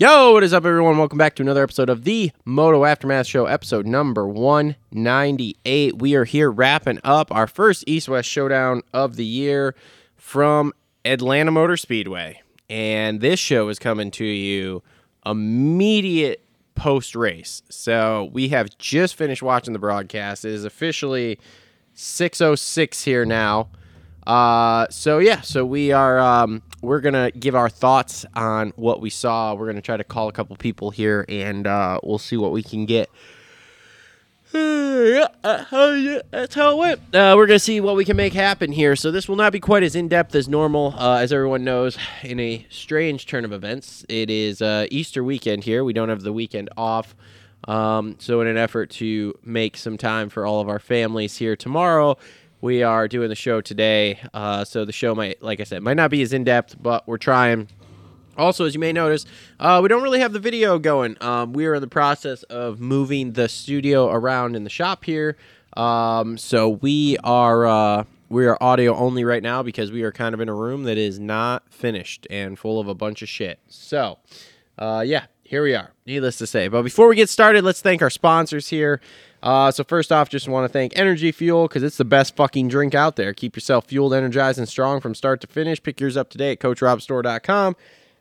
Yo, what is up, everyone? Welcome back to another episode of The Moto Aftermath show, episode number 198. We are here wrapping up our first East-West showdown of the year from Atlanta Motor Speedway. And this show is coming to you immediate post-race. So we have just finished watching the broadcast. It is officially 6:06 here now. So we are, we're going to give our thoughts on what we saw. We're going to try to call a couple people here, and we'll see what we can get. That's how it went. We're going to see what we can make happen here. So this will not be quite as in-depth as normal. As everyone knows, in a strange turn of events, it is Easter weekend here. We don't have the weekend off. So in an effort to make some time for all of our families here tomorrow, we are doing the show today, so the show might, like I said, might not be as in-depth, but we're trying. Also, as you may notice, we don't really have the video going. We are in the process of moving the studio around in the shop here, so we are audio only right now because we are kind of in a room that is not finished and full of a bunch of shit. So, here we are, needless to say. But before we get started, let's thank our sponsors here. So first off, just want to thank Energy Fuel because it's the best fucking drink out there. Keep yourself fueled, energized, and strong from start to finish. Pick yours up today at CoachRobStore.com.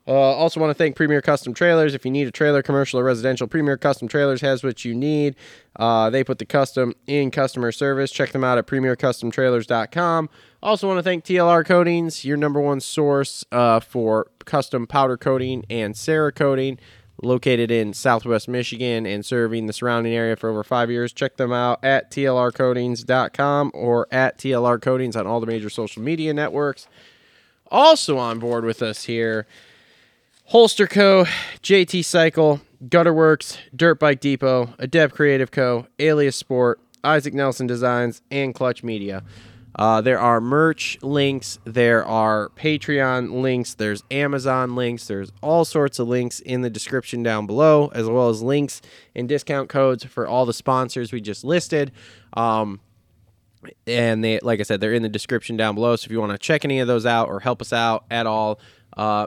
Also want to thank Premier Custom Trailers. If you need a trailer, commercial or residential, Premier Custom Trailers has what you need. They put the custom in customer service. Check them out at premiercustomtrailers.com. Also want to thank TLR Coatings, your number one source for custom powder coating and Cerakoting. Located in Southwest Michigan and serving the surrounding area for over 5 years. Check them out at tlrcoatings.com or at TLR Coatings on all the major social media networks. Also on board with us here, Holster Co., JT Cycle, Gutterworks, Dirt Bike Depot, Adept Creative Co., Alias Sport, Isaac Nelson Designs, and Clutch Media. There are merch links, there are Patreon links, there's Amazon links, there's all sorts of links in the description down below, as well as links and discount codes for all the sponsors we just listed. And they, like I said, they're in the description down below, so if you want to check any of those out or help us out at all,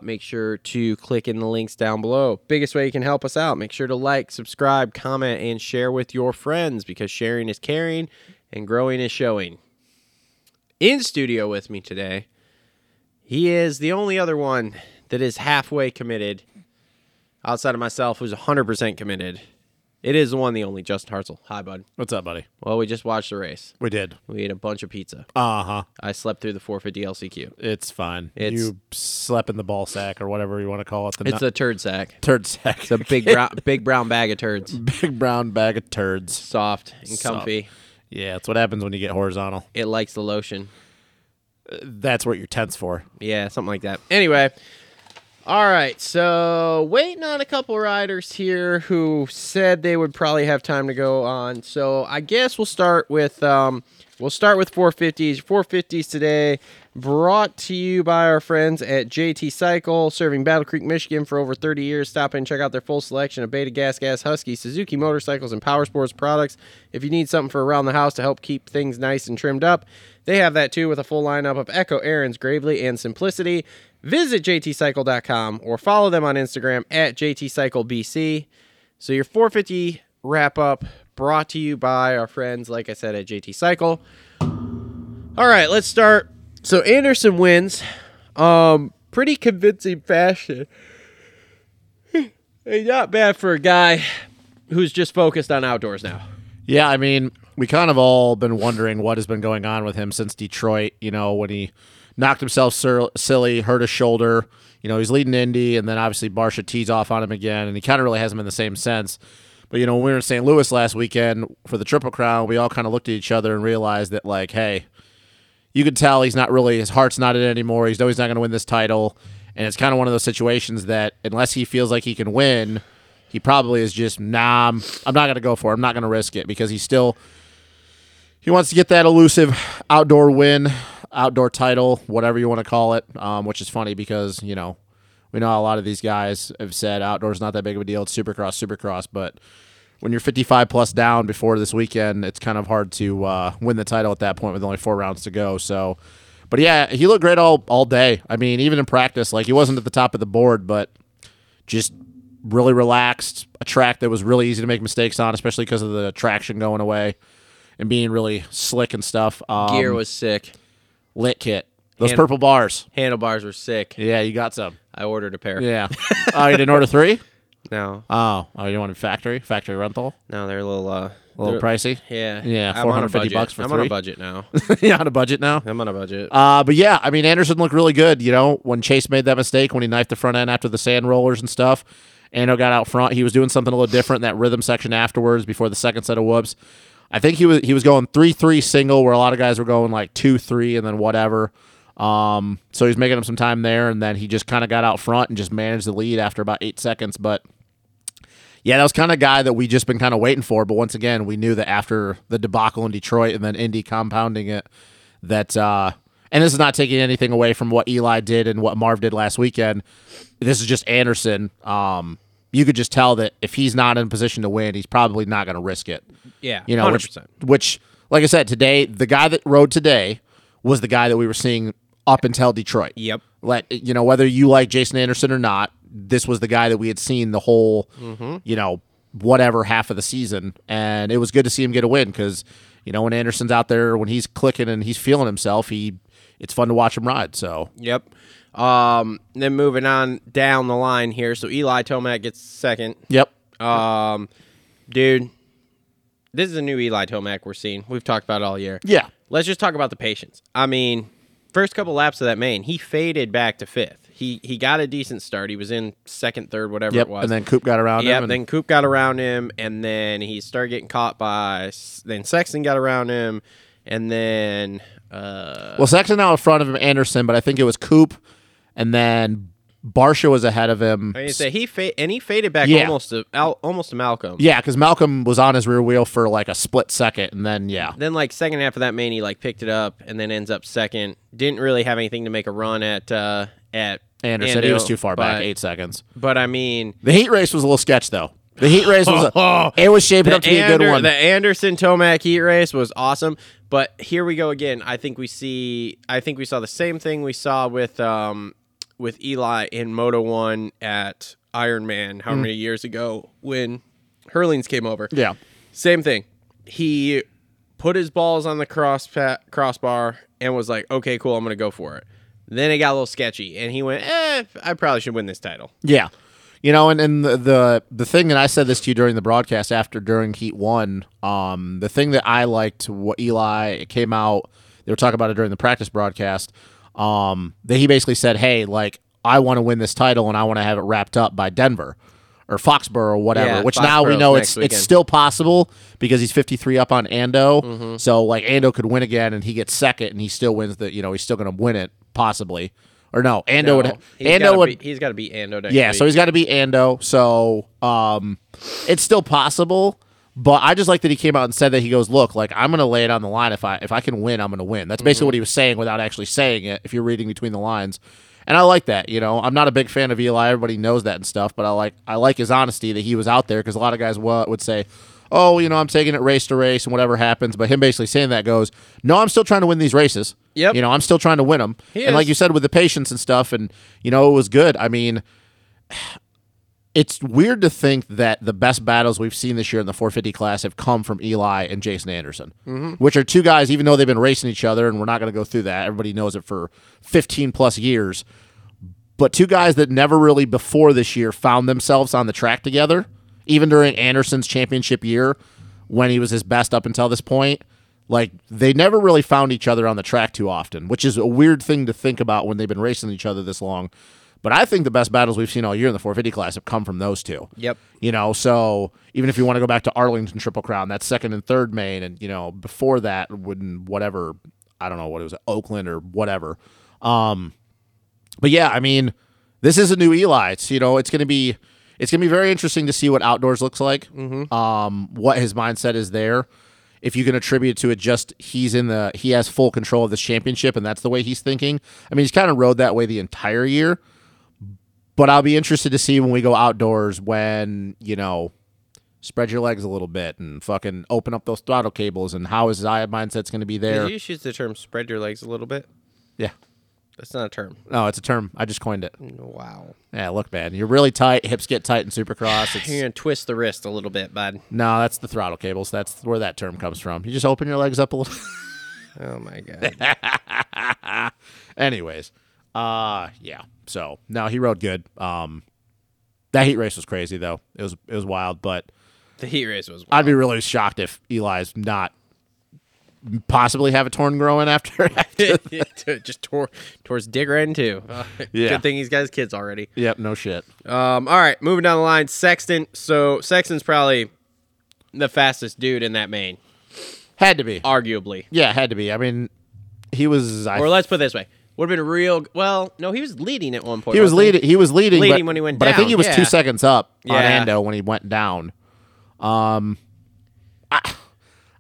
make sure to click in the links down below. Biggest way you can help us out, make sure to like, subscribe, comment, and share with your friends, because sharing is caring and growing is showing. In studio with me today, he is the only other one that is halfway committed, outside of myself, who's 100% committed. It is the one, the only, Justin Hartzell. Hi, bud. What's up, buddy? Well, we just watched the race. We did. We ate a bunch of pizza. Uh-huh. I slept through the 450 LCQ. It's fine. You slept in the ball sack or whatever you want to call it. It's a turd sack. Turd sack. It's a big brown bag of turds. Big brown bag of turds. Soft and comfy. Soft. Yeah, that's what happens when you get horizontal. It likes the lotion. That's what you're tense for. Yeah, something like that. Anyway, all right, so waiting on a couple riders here who said they would probably have time to go on. So I guess we'll start with 450s. 450s today, brought to you by our friends at JT Cycle, serving Battle Creek, Michigan for over 30 years. Stop in and check out their full selection of Beta Gas, Husky, Suzuki motorcycles, and power sports products. If you need something for around the house to help keep things nice and trimmed up, they have that too with a full lineup of Echo, Aaron's, Gravely, and Simplicity. Visit jtcycle.com or follow them on Instagram at jtcyclebc. So your 450 wrap-up brought to you by our friends, like I said, at JT Cycle. All right, let's start. So Anderson wins, pretty convincing fashion. Not bad for a guy who's just focused on outdoors now. Yeah, I mean, we kind of all been wondering what has been going on with him since Detroit, you know, when he knocked himself silly, hurt his shoulder. You know, he's leading Indy, and then obviously Barcia tees off on him again, and he kind of really hasn't been the same since. But, you know, when we were in St. Louis last weekend for the Triple Crown, we all kind of looked at each other and realized that, like, hey, you could tell he's not really, his heart's not in it anymore. He's always not going to win this title. And it's kind of one of those situations that unless he feels like he can win, he probably is just, nah, I'm not going to go for it. I'm not going to risk it because he's still, he wants to get that elusive outdoor win, outdoor title, whatever you want to call it, which is funny because, you know, we know a lot of these guys have said outdoor's not that big of a deal. It's Supercross. But when you're 55+ down before this weekend, it's kind of hard to win the title at that point with only 4 rounds to go. So, but yeah, he looked great all day. I mean, even in practice, like he wasn't at the top of the board, but just really relaxed. A track that was really easy to make mistakes on, especially because of the traction going away and being really slick and stuff. Gear was sick. Lit kit. Those purple bars. Handlebars were sick. Yeah, you got some. I ordered a pair. Yeah. Oh, you didn't order 3? No. Oh, you wanted factory rental? No, they're a little pricey. Yeah. Yeah, $450 for 3. I'm on a budget now. You're on a budget now? I'm on a budget. But yeah, I mean, Anderson looked really good, you know, when Chase made that mistake, when he knifed the front end after the sand rollers and stuff. Ando got out front. He was doing something a little different in that rhythm section afterwards before the second set of whoops. I think he was going 3-3 single, where a lot of guys were going like 2-3 and then whatever. So he's making him some time there, and then he just kind of got out front and just managed the lead after about 8 seconds. But yeah, that was kind of a guy that we just been kind of waiting for. But once again, we knew that after the debacle in Detroit and then Indy compounding it, that and this is not taking anything away from what Eli did and what Marv did last weekend. This is just Anderson. You could just tell that if he's not in position to win, he's probably not going to risk it. Yeah, you know, 100%. Which, like I said, today, the guy that rode today was the guy that we were seeing up until Detroit. Yep. You know, whether you like Jason Anderson or not, this was the guy that we had seen the whole, you know, whatever half of the season. And it was good to see him get a win because, you know, when Anderson's out there, when he's clicking and he's feeling himself, it's fun to watch him ride. So, yep. Then moving on down the line here. So Eli Tomac gets second. Yep. Dude, this is a new Eli Tomac we're seeing. We've talked about it all year. Yeah. Let's just talk about the patience. I mean, first couple laps of that main, he faded back to fifth. He got a decent start. He was in second, third, whatever it was. And then Coop got around him. Yeah, then Coop got around him, and then he started getting caught by, then Sexton got around him, and then... well, Sexton now in front of him, Anderson, but I think it was Coop, and then Barcia was ahead of him. I mean, so he faded back almost to Malcolm. Yeah, because Malcolm was on his rear wheel for like a split second, and then then like second half of that main, he like picked it up, and then ends up second. Didn't really have anything to make a run at Anderson. He was too far back, 8 seconds. But I mean, the heat race was a little sketch though. The heat race was it was shaping up to be a good one. The Anderson Tomac heat race was awesome. But here we go again. I think we saw the same thing we saw with Eli in Moto 1 at Ironman how many years ago when Herlings came over. Yeah. Same thing. He put his balls on the crossbar and was like, "Okay, cool, I'm going to go for it." Then it got a little sketchy and he went, I probably should win this title." Yeah. You know, and the thing that I said this to you during the broadcast during Heat 1, the thing that I liked, what Eli, it came out, they were talking about it during the practice broadcast, that he basically said, hey, like, I want to win this title and I want to have it wrapped up by Denver or Foxborough or whatever, which now we know it's still possible because he's 53 up on Ando. Mm-hmm. So, like, Ando could win again and he gets second and he still wins the, you know, he's still going to win it, possibly. Or no, Ando no, would. He's got to beat Ando next week. So he's got to beat Ando. So it's still possible, but I just like that he came out and said that he goes, "Look, like I'm going to lay it on the line. If I can win, I'm going to win." That's basically what he was saying without actually saying it. If you're reading between the lines, and I like that. You know, I'm not a big fan of Eli. Everybody knows that and stuff, but I like his honesty that he was out there because a lot of guys would say, "Oh, you know, I'm taking it race to race and whatever happens." But him basically saying that goes, "No, I'm still trying to win these races." Yep. You know, I'm still trying to win them. And like you said, with the patience and stuff, and, you know, it was good. I mean, it's weird to think that the best battles we've seen this year in the 450 class have come from Eli and Jason Anderson, which are two guys, even though they've been racing each other, and we're not going to go through that. Everybody knows it for 15+ years. But two guys that never really before this year found themselves on the track together, even during Anderson's championship year when he was his best up until this point. Like, they never really found each other on the track too often, which is a weird thing to think about when they've been racing each other this long. But I think the best battles we've seen all year in the 450 class have come from those two. Yep. You know, so even if you want to go back to Arlington Triple Crown, that's second and third main, and, you know, before that, whatever I don't know what it was, Oakland or whatever. But yeah, I mean, this is a new Eli. It's, you know, it's going to be very interesting to see what outdoors looks like. Mm-hmm. What his mindset is there. If you can attribute to it, just he has full control of this championship, and that's the way he's thinking. I mean, he's kind of rode that way the entire year, but I'll be interested to see when we go outdoors, when, you know, spread your legs a little bit and fucking open up those throttle cables, and how his eye mindset's going to be there. Did you just use the term "spread your legs a little bit"? Yeah. That's not a term. No, it's a term. I just coined it. Wow. Yeah, look, man. You're really tight. Hips get tight in Supercross. You're going to twist the wrist a little bit, bud. No, that's the throttle cables. That's where that term comes from. You just open your legs up a little. Oh, my God. Anyways. Yeah. So, no, he rode good. That heat race was crazy, though. It was wild, but... The heat race was wild. I'd be really shocked if Eli's not... possibly have a torn groin after just tore his dick right in two. Yeah. Good thing he's got his kids already. Yep, no shit. All right, moving down the line, Sexton. So Sexton's probably the fastest dude in that main. Had to be. Arguably. Yeah, had to be. I mean, he was... Or let's put it this way. Would have been real... Well, no, he was leading at one point. He was leading when he went down. But I think he was 2 seconds up on Ando when he went down.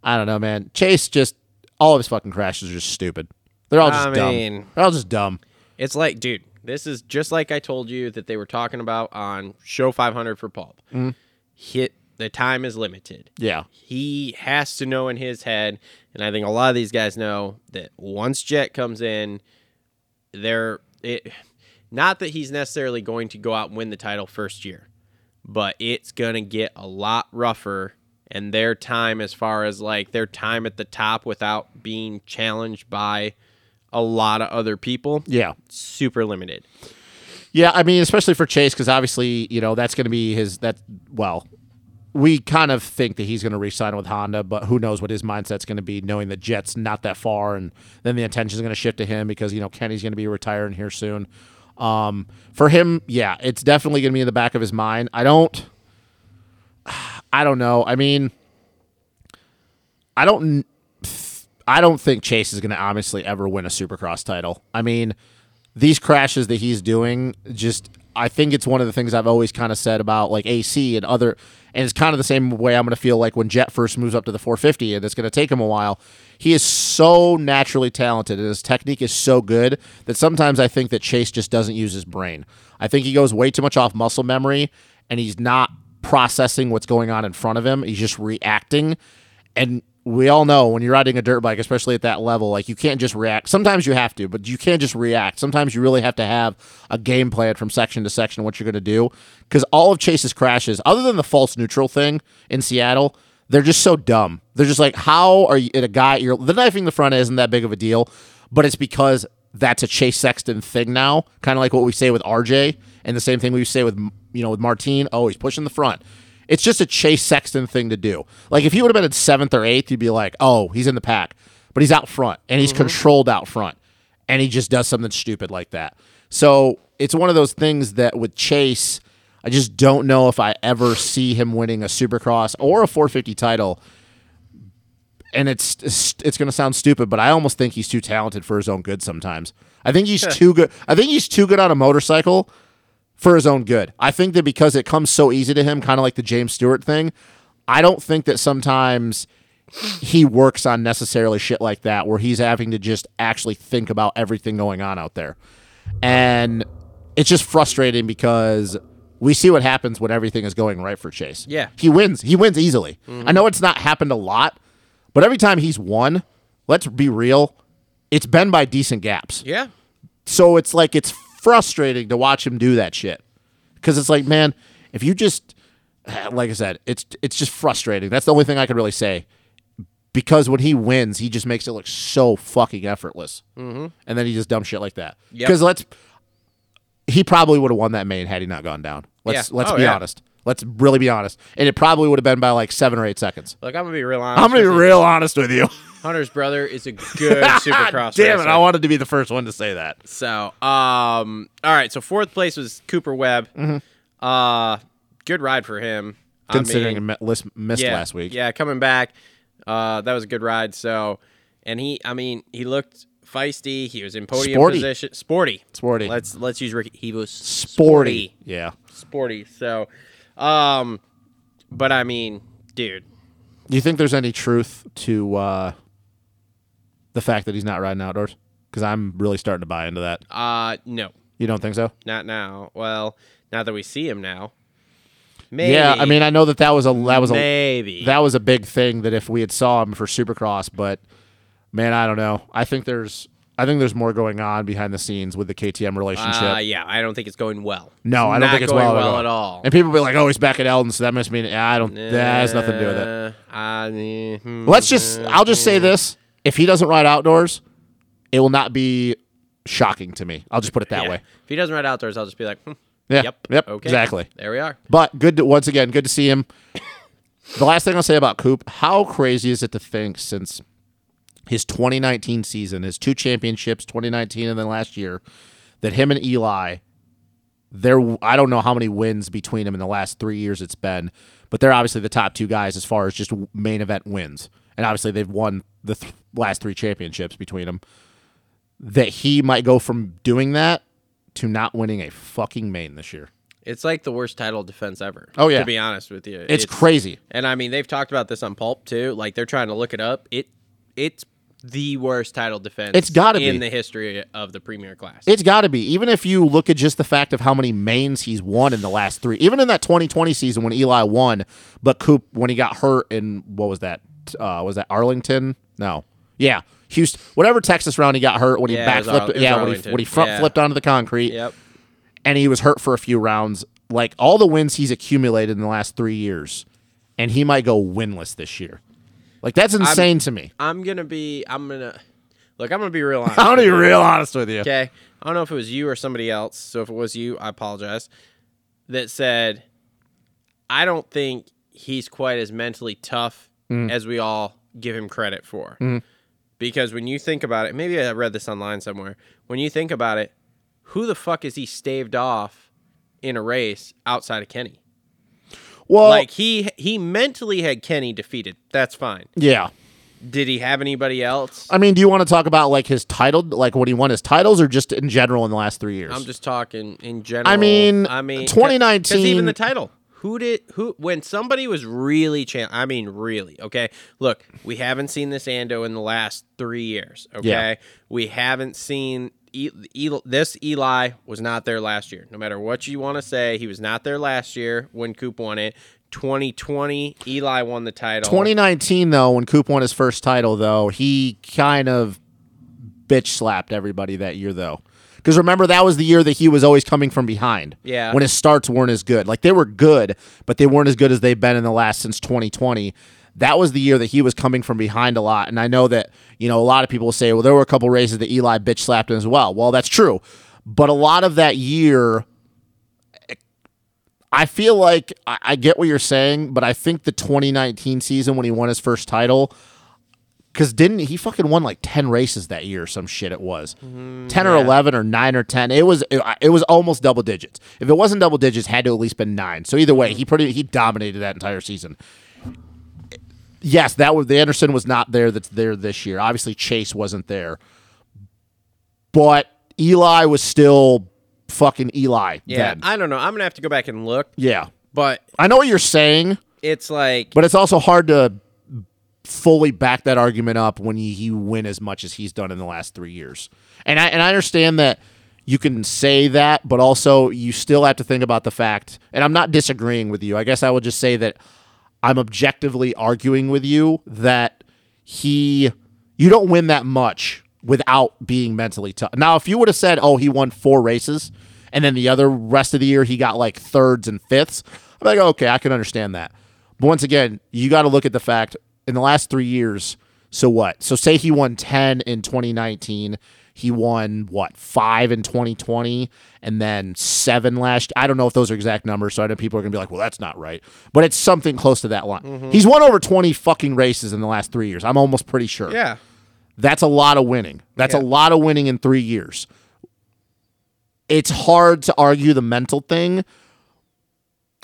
I don't know, man. Chase, just all of his fucking crashes are just stupid. They're all just dumb. They're all just dumb. It's like, dude, this is just like I told you that they were talking about on Show 500 for Pulp. Mm. The time is limited. Yeah. He has to know in his head, and I think a lot of these guys know that once Jet comes in, not that he's necessarily going to go out and win the title first year, but it's going to get a lot rougher. And their time, as far as like their time at the top without being challenged by a lot of other people. Yeah. Super limited. Yeah. I mean, especially for Chase, because obviously, you know, that's going to be we kind of think that he's going to re-sign with Honda, but who knows what his mindset's going to be, knowing that Jet's not that far. And then the attention's going to shift to him because, you know, Kenny's going to be retiring here soon. For him, yeah, it's definitely going to be in the back of his mind. I don't know. I mean, I don't think Chase is going to obviously ever win a Supercross title. I mean, these crashes that he's doing, just, I think it's one of the things I've always kind of said about like AC and other, and it's kind of the same way I'm going to feel like when Jet first moves up to the 450, and it's going to take him a while. He is so naturally talented, and his technique is so good that sometimes I think that Chase just doesn't use his brain. I think he goes way too much off muscle memory, and he's not processing what's going on in front of him. He's just reacting, and we all know when you're riding a dirt bike, especially at that level, like, you can't just react. Sometimes you have to, but you can't just react. Sometimes you really have to have a game plan from section to section what you're going to do, because all of Chase's crashes, other than the false neutral thing in Seattle, they're just so dumb. They're just like, how are you, a guy, the knifing the front isn't that big of a deal, but it's because that's a Chase Sexton thing now, kind of like what we say with RJ, and the same thing we say with, you know, with Martin. Oh, he's pushing the front. It's just a Chase Sexton thing to do. Like, if he would have been at 7th or 8th, you'd be like, oh, he's in the pack. But he's out front, and he's controlled out front, and he just does something stupid like that. So it's one of those things that with Chase, I just don't know if I ever see him winning a Supercross or a 450 title. And it's going to sound stupid, but I almost think he's too talented for his own good sometimes. I think he's too good. I think he's too good on a motorcycle for his own good. I think that because it comes so easy to him, kind of like the James Stewart thing, I don't think that sometimes he works on necessarily shit like that where he's having to just actually think about everything going on out there. And it's just frustrating because we see what happens when everything is going right for Chase. Yeah. He wins easily. Mm-hmm. I know it's not happened a lot, but every time he's won, let's be real, it's been by decent gaps. Yeah. So it's like, it's frustrating to watch him do that shit. Because it's like, man, if you just, like I said, it's just frustrating. That's the only thing I could really say. Because when he wins, he just makes it look so fucking effortless. Mm-hmm. And then he does dumb shit like that. Because he probably would have won that main had he not gone down. Let's be honest. Let's really be honest. And it probably would have been by like 7 or 8 seconds. Look, I'm going to be real honest. Hunter's brother is a good Supercross racer. Damn it, I wanted to be the first one to say that. So, all right, so 4th place was Cooper Webb. Mm-hmm. Good ride for him. Considering he missed last week. Yeah, coming back, that was a good ride. So And he, I mean, he looked feisty. He was in podium position. Sporty. Let's use Ricky. He was sporty. Yeah. Sporty. So, but I mean, dude. Do you think there's any truth to the fact that he's not riding outdoors? Because I'm really starting to buy into that. No. You don't think so? Not now. Well, now that we see him now. Maybe. Yeah, I mean, I know that was a big thing that if we had saw him for Supercross, but man, I don't know. I think there's more going on behind the scenes with the KTM relationship. Yeah, I don't think it's going well. No, I don't think it's going well at all. And people be like, "Oh, he's back at Eldon, so that must mean I don't." That has nothing to do with it. I'll just say this: if he doesn't ride outdoors, it will not be shocking to me. I'll just put it that way. If he doesn't ride outdoors, I'll just be like, Yeah. Yep. Okay. Exactly. There we are. But once again, good to see him. The last thing I'll say about Coop: how crazy is it to think since his 2019 season, his two championships, 2019 and then last year, that him and Eli, I don't know how many wins between them in the last 3 years it's been, but they're obviously the top two guys as far as just main event wins. And obviously they've won the last three championships between them. That he might go from doing that to not winning a fucking main this year. It's like the worst title defense ever. Oh, yeah. To be honest with you. It's crazy. And, I mean, they've talked about this on Pulp, too. Like, they're trying to look it up. It's the worst title defense in the history of the Premier Class. It's got to be. Even if you look at just the fact of how many mains he's won in the last three. Even in that 2020 season when Eli won, but Coop, when he got hurt in, what was that? Was that Arlington? No. Yeah. Houston, whatever Texas round he got hurt when he backflipped. When he front-flipped onto the concrete. Yep. And he was hurt for a few rounds. Like, all the wins he's accumulated in the last 3 years, and he might go winless this year. Like, that's insane to me. I'm going to be real honest with you. Okay? I don't know if it was you or somebody else, so if it was you, I apologize, that said, I don't think he's quite as mentally tough as we all give him credit for. Mm. Because when you think about it, maybe I read this online somewhere. When you think about it, who the fuck is he staved off in a race outside of Kenny? Well, like he mentally had Kenny defeated. That's fine. Yeah. Did he have anybody else? I mean, do you want to talk about like his title, like when he won his titles, or just in general in the last 3 years? I'm just talking in general. I mean, 2019. Because even the title. When somebody was really really, okay? Look, we haven't seen this Ando in the last 3 years, okay? Yeah. We haven't seen this Eli was not there last year. No matter what you want to say, he was not there last year when Coop won it. 2020, Eli won the title. 2019, though, when Coop won his first title, though, he kind of bitch-slapped everybody that year, though. Because remember, that was the year that he was always coming from behind. Yeah. When his starts weren't as good. Like, they were good, but they weren't as good as they've been in the last since 2020. That was the year that he was coming from behind a lot. And I know that, you know, a lot of people will say, well, there were a couple races that Eli bitch slapped him as well. Well, that's true. But a lot of that year, I feel like I get what you're saying, but I think the 2019 season when he won his first title. Because didn't he fucking won like 10 races that year or some shit it was. 10 or 11 or 9 or 10. It was almost double digits. If it wasn't double digits, it had to at least been 9. So either way, he dominated that entire season. Yes, the Anderson was not there that's there this year. Obviously, Chase wasn't there. But Eli was still fucking Eli then. I don't know. I'm going to have to go back and look. Yeah. But I know what you're saying. It's like... But it's also hard to... fully back that argument up when he win as much as he's done in the last 3 years. And I understand that you can say that, but also you still have to think about the fact, and I'm not disagreeing with you. I guess I would just say that I'm objectively arguing with you that you don't win that much without being mentally tough. Now, if you would have said, oh, he won 4 races, and then the other rest of the year he got like thirds and fifths, I'm like, okay, I can understand that. But once again, you got to look at the fact in the last 3 years, so what? So say he won 10 in 2019. He won, 5 in 2020 and then 7 last year. I don't know if those are exact numbers, so I know people are going to be like, well, that's not right. But it's something close to that line. Mm-hmm. He's won over 20 fucking races in the last 3 years. I'm almost pretty sure. Yeah. That's a lot of winning. That's a lot of winning in 3 years. It's hard to argue the mental thing.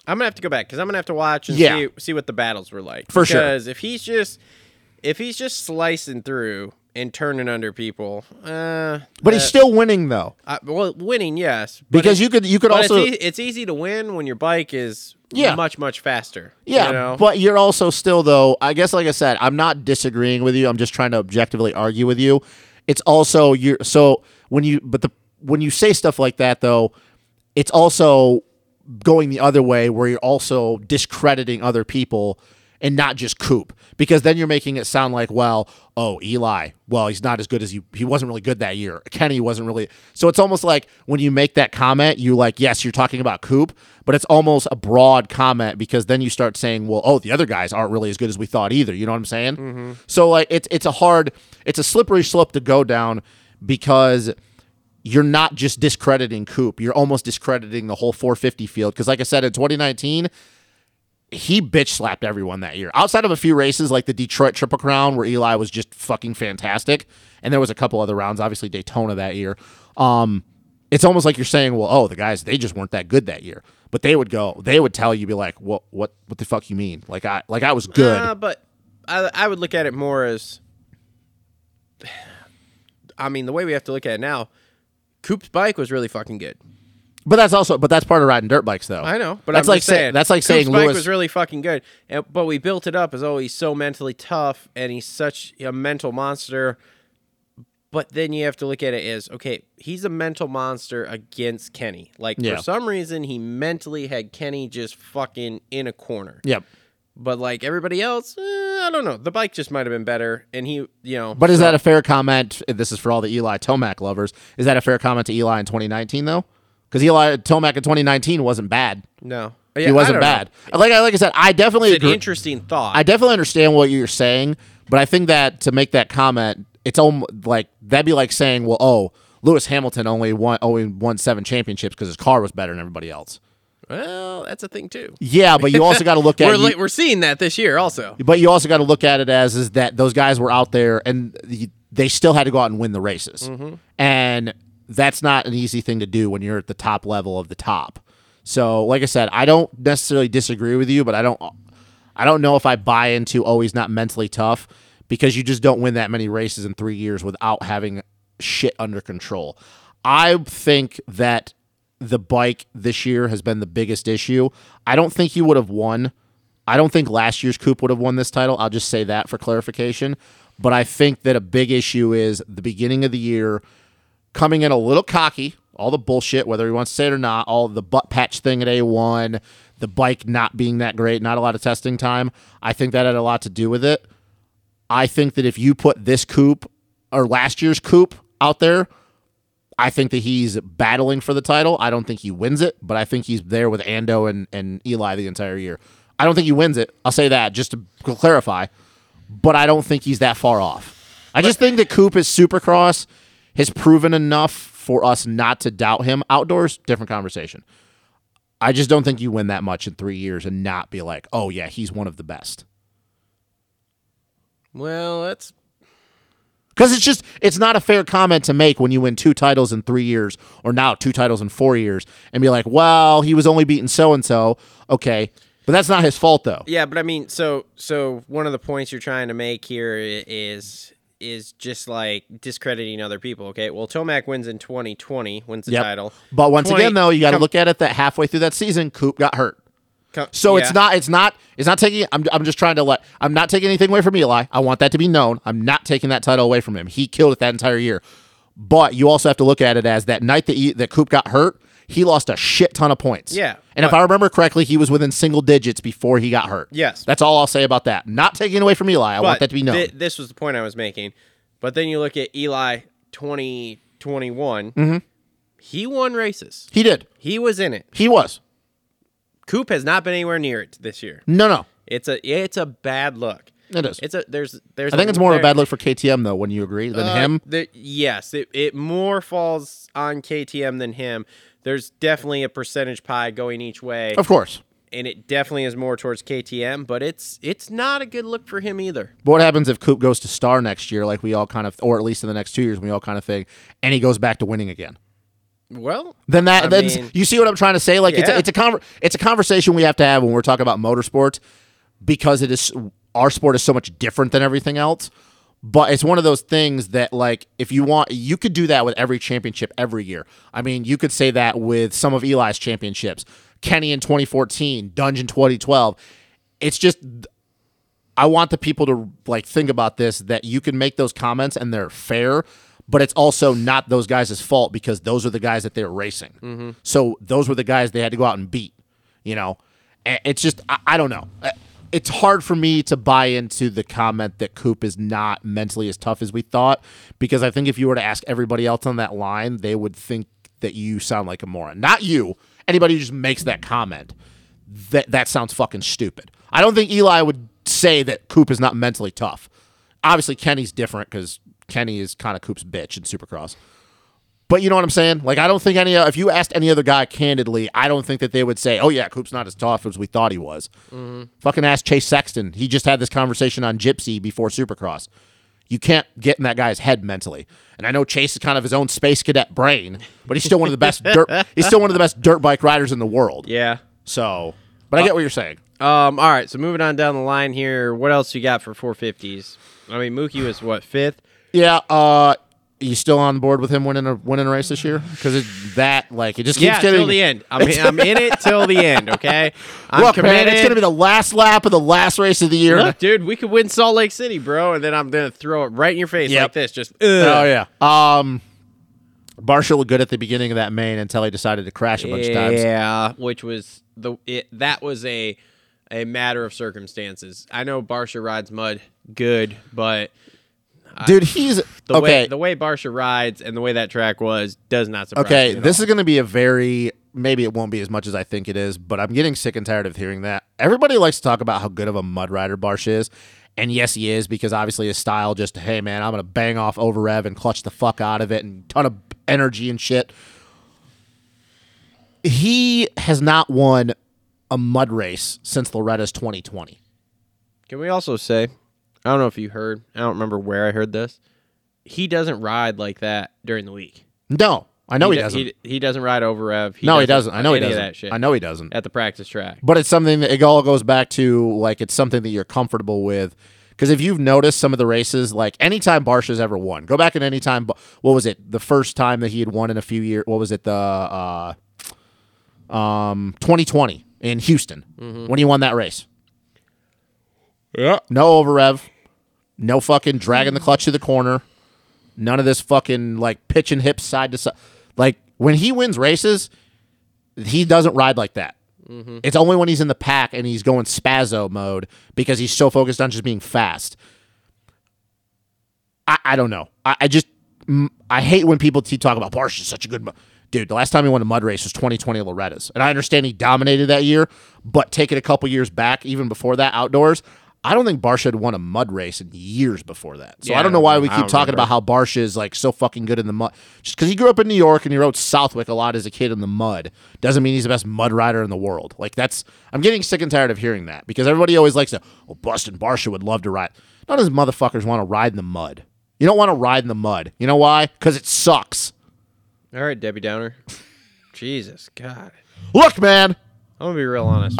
I'm going to have to go back because I'm going to have to watch and see what the battles were like. For sure. Because if he's just slicing through and turning under people. But he's still winning, though. Well, winning, yes. Because you could also... It's easy to win when your bike is much, much faster. Yeah, you know? But you're also still, though... I guess, like I said, I'm not disagreeing with you. I'm just trying to objectively argue with you. It's also... when you say stuff like that, though, it's also going the other way where you're also discrediting other people and not just Coop, because then you're making it sound like, Eli, he's not as good as he wasn't really good that year. Kenny wasn't really. So it's almost like when you make that comment, yes, you're talking about Coop, but it's almost a broad comment, because then you start saying, the other guys aren't really as good as we thought either. You know what I'm saying? Mm-hmm. So it's a slippery slope to go down, because you're not just discrediting Coop. You're almost discrediting the whole 450 field. Because like I said, in 2019, he bitch slapped everyone that year. Outside of a few races like the Detroit Triple Crown, where Eli was just fucking fantastic, and there was a couple other rounds, obviously Daytona that year. It's almost like you're saying, the guys, they just weren't that good that year. But they would tell you, be like, what the fuck you mean? Like I was good. But I would look at it more as, I mean, the way we have to look at it now, Coop's bike was really fucking good. But that's also, part of riding dirt bikes, though. I know, but that's saying Lewis was really fucking good. But we built it up as, he's so mentally tough and he's such a mental monster. But then you have to look at it as, he's a mental monster against Kenny. For some reason, he mentally had Kenny just fucking in a corner. Yep. But everybody else, I don't know. The bike just might have been better, and he. But is that a fair comment? This is for all the Eli Tomac lovers. Is that a fair comment to Eli in 2019 though? Because Eli Tomac in 2019 wasn't bad. No. Yeah, he wasn't bad. Like I said, I definitely agree. It's an interesting thought. I definitely understand what you're saying, but I think that to make that comment, it's almost like that'd be like saying, Lewis Hamilton only won 7 championships because his car was better than everybody else. Well, that's a thing too. Yeah, but you also got to look at we're seeing that this year also. But you also got to look at it as is that those guys were out there and they still had to go out and win the races. Mm-hmm. And that's not an easy thing to do when you're at the top level of the top. So, like I said, I don't necessarily disagree with you, but I don't know if I buy into, he's not mentally tough, because you just don't win that many races in 3 years without having shit under control. I think that the bike this year has been the biggest issue. I don't think he would have won. I don't think last year's Coupe would have won this title. I'll just say that for clarification. But I think that a big issue is the beginning of the year, coming in a little cocky, all the bullshit, whether he wants to say it or not, all the butt patch thing at A1, the bike not being that great, not a lot of testing time. I think that had a lot to do with it. I think that if you put this Coupe or last year's Coupe out there, I think that he's battling for the title. I don't think he wins it, but I think he's there with Ando and Eli the entire year. I don't think he wins it. I'll say that just to clarify, but I don't think he's that far off. I just think that Coupe is Supercross has proven enough for us not to doubt him. Outdoors, different conversation. I just don't think you win that much in 3 years and not be like, he's one of the best. Well, that's... because it's not a fair comment to make when you win 2 titles in 3 years, or now 2 titles in 4 years, and be like, he was only beating so-and-so. Okay. But that's not his fault, though. Yeah, but I mean, so one of the points you're trying to make here is just discrediting other people. Okay, well, Tomac wins in 2020, wins the title. But once again, though, you got to look at it that halfway through that season, Coop got hurt. It's not taking, I'm just trying to I'm not taking anything away from Eli. I want that to be known. I'm not taking that title away from him. He killed it that entire year. But you also have to look at it as that night that Coop got hurt, he lost a shit ton of points. Yeah. And if I remember correctly, he was within single digits before he got hurt. Yes. That's all I'll say about that. Not taking it away from Eli. I want that to be known. This was the point I was making. But then you look at Eli 2021. Mm-hmm. He won races. He did. He was in it. He was. Coop has not been anywhere near it this year. No. It's a bad look. It is. I think it's more of a bad look for KTM, though, wouldn't you agree, than him? Yes. It more falls on KTM than him. There's definitely a percentage pie going each way. Of course. And it definitely is more towards KTM, but it's not a good look for him either. But what happens if Coop goes to Star next year, like we all kind of, or at least in the next 2 years, we all kind of think, and he goes back to winning again? Well, then you see what I'm trying to say. It's a conversation we have to have when we're talking about motorsports, because our sport is so much different than everything else. But it's one of those things that, like, if you want, you could do that with every championship every year. I mean, you could say that with some of Eli's championships. Kenny in 2014, Dunge in 2012. It's just, I want the people to, like, think about this, that you can make those comments and they're fair, but it's also not those guys' fault because those are the guys that they're racing. Mm-hmm. So those were the guys they had to go out and beat, you know? It's just, I don't know. It's hard for me to buy into the comment that Coop is not mentally as tough as we thought, because I think if you were to ask everybody else on that line, they would think that you sound like a moron. Not you. Anybody who just makes that comment. That sounds fucking stupid. I don't think Eli would say that Coop is not mentally tough. Obviously, Kenny's different because Kenny is kind of Coop's bitch in Supercross. But you know what I'm saying? Like, I don't think if you asked any other guy candidly, I don't think that they would say, oh, yeah, Coop's not as tough as we thought he was. Mm-hmm. Fucking ask Chase Sexton. He just had this conversation on Gypsy before Supercross. You can't get in that guy's head mentally. And I know Chase is kind of his own space cadet brain, but he's still one of the best dirt bike riders in the world. Yeah. So, but I get what you're saying. All right, so moving on down the line here, what else you got for 450s? I mean, Mookie was, what, fifth? Yeah, you still on board with him winning a race this year? Because that, like, it just keeps getting... Yeah, till the end. I'm in it till the end, okay? I'm committed. Man, it's going to be the last lap of the last race of the year. Look, dude, we could win Salt Lake City, bro, and then I'm going to throw it right in your face like this. Just, ugh. Oh, yeah. Barcia looked good at the beginning of that main until he decided to crash a bunch of times. Yeah, which was... that was a matter of circumstances. I know Barcia rides mud good, but... Dude, he's the way Barcia rides and the way that track was does not surprise me. Okay, this is going to be a very maybe it won't be as much as I think it is, but I'm getting sick and tired of hearing that. Everybody likes to talk about how good of a mud rider Barcia is, and yes, he is because obviously his style just hey man, I'm going to bang off over rev and clutch the fuck out of it and ton of energy and shit. He has not won a mud race since Loretta's 2020. Can we also say? I don't know if you heard. I don't remember where I heard this. He doesn't ride like that during the week. No, I know he doesn't. He doesn't ride over rev. He doesn't. I know he doesn't. That shit I know he doesn't. At the practice track. But it's something that it all goes back to, like, it's something that you're comfortable with. Because if you've noticed some of the races, like, anytime Barcia's ever won, go back and anytime, what was it? The first time that he had won in a few years, what was it? The 2020 in Houston when he won that race. Yeah. No over rev. No fucking dragging the clutch to the corner. None of this fucking, like, pitching hips side to side. Like, when he wins races, he doesn't ride like that. Mm-hmm. It's only when he's in the pack and he's going spazzo mode because he's so focused on just being fast. I don't know. I hate when people talk about Barcia is such a good... Dude, the last time he won a mud race was 2020 Loretta's. And I understand he dominated that year, but take it a couple years back, even before that, outdoors... I don't think Barcia had won a mud race in years before that. So yeah, I don't know why we keep talking about how Barcia is, like, so fucking good in the mud. Just because he grew up in New York and he rode Southwick a lot as a kid in the mud doesn't mean he's the best mud rider in the world. Like, that's... I'm getting sick and tired of hearing that because everybody always likes to, oh, Bustin' Barcia would love to ride. None of those motherfuckers want to ride in the mud. You don't want to ride in the mud. You know why? Because it sucks. All right, Debbie Downer. Jesus, God. Look, man. I'm going to be real honest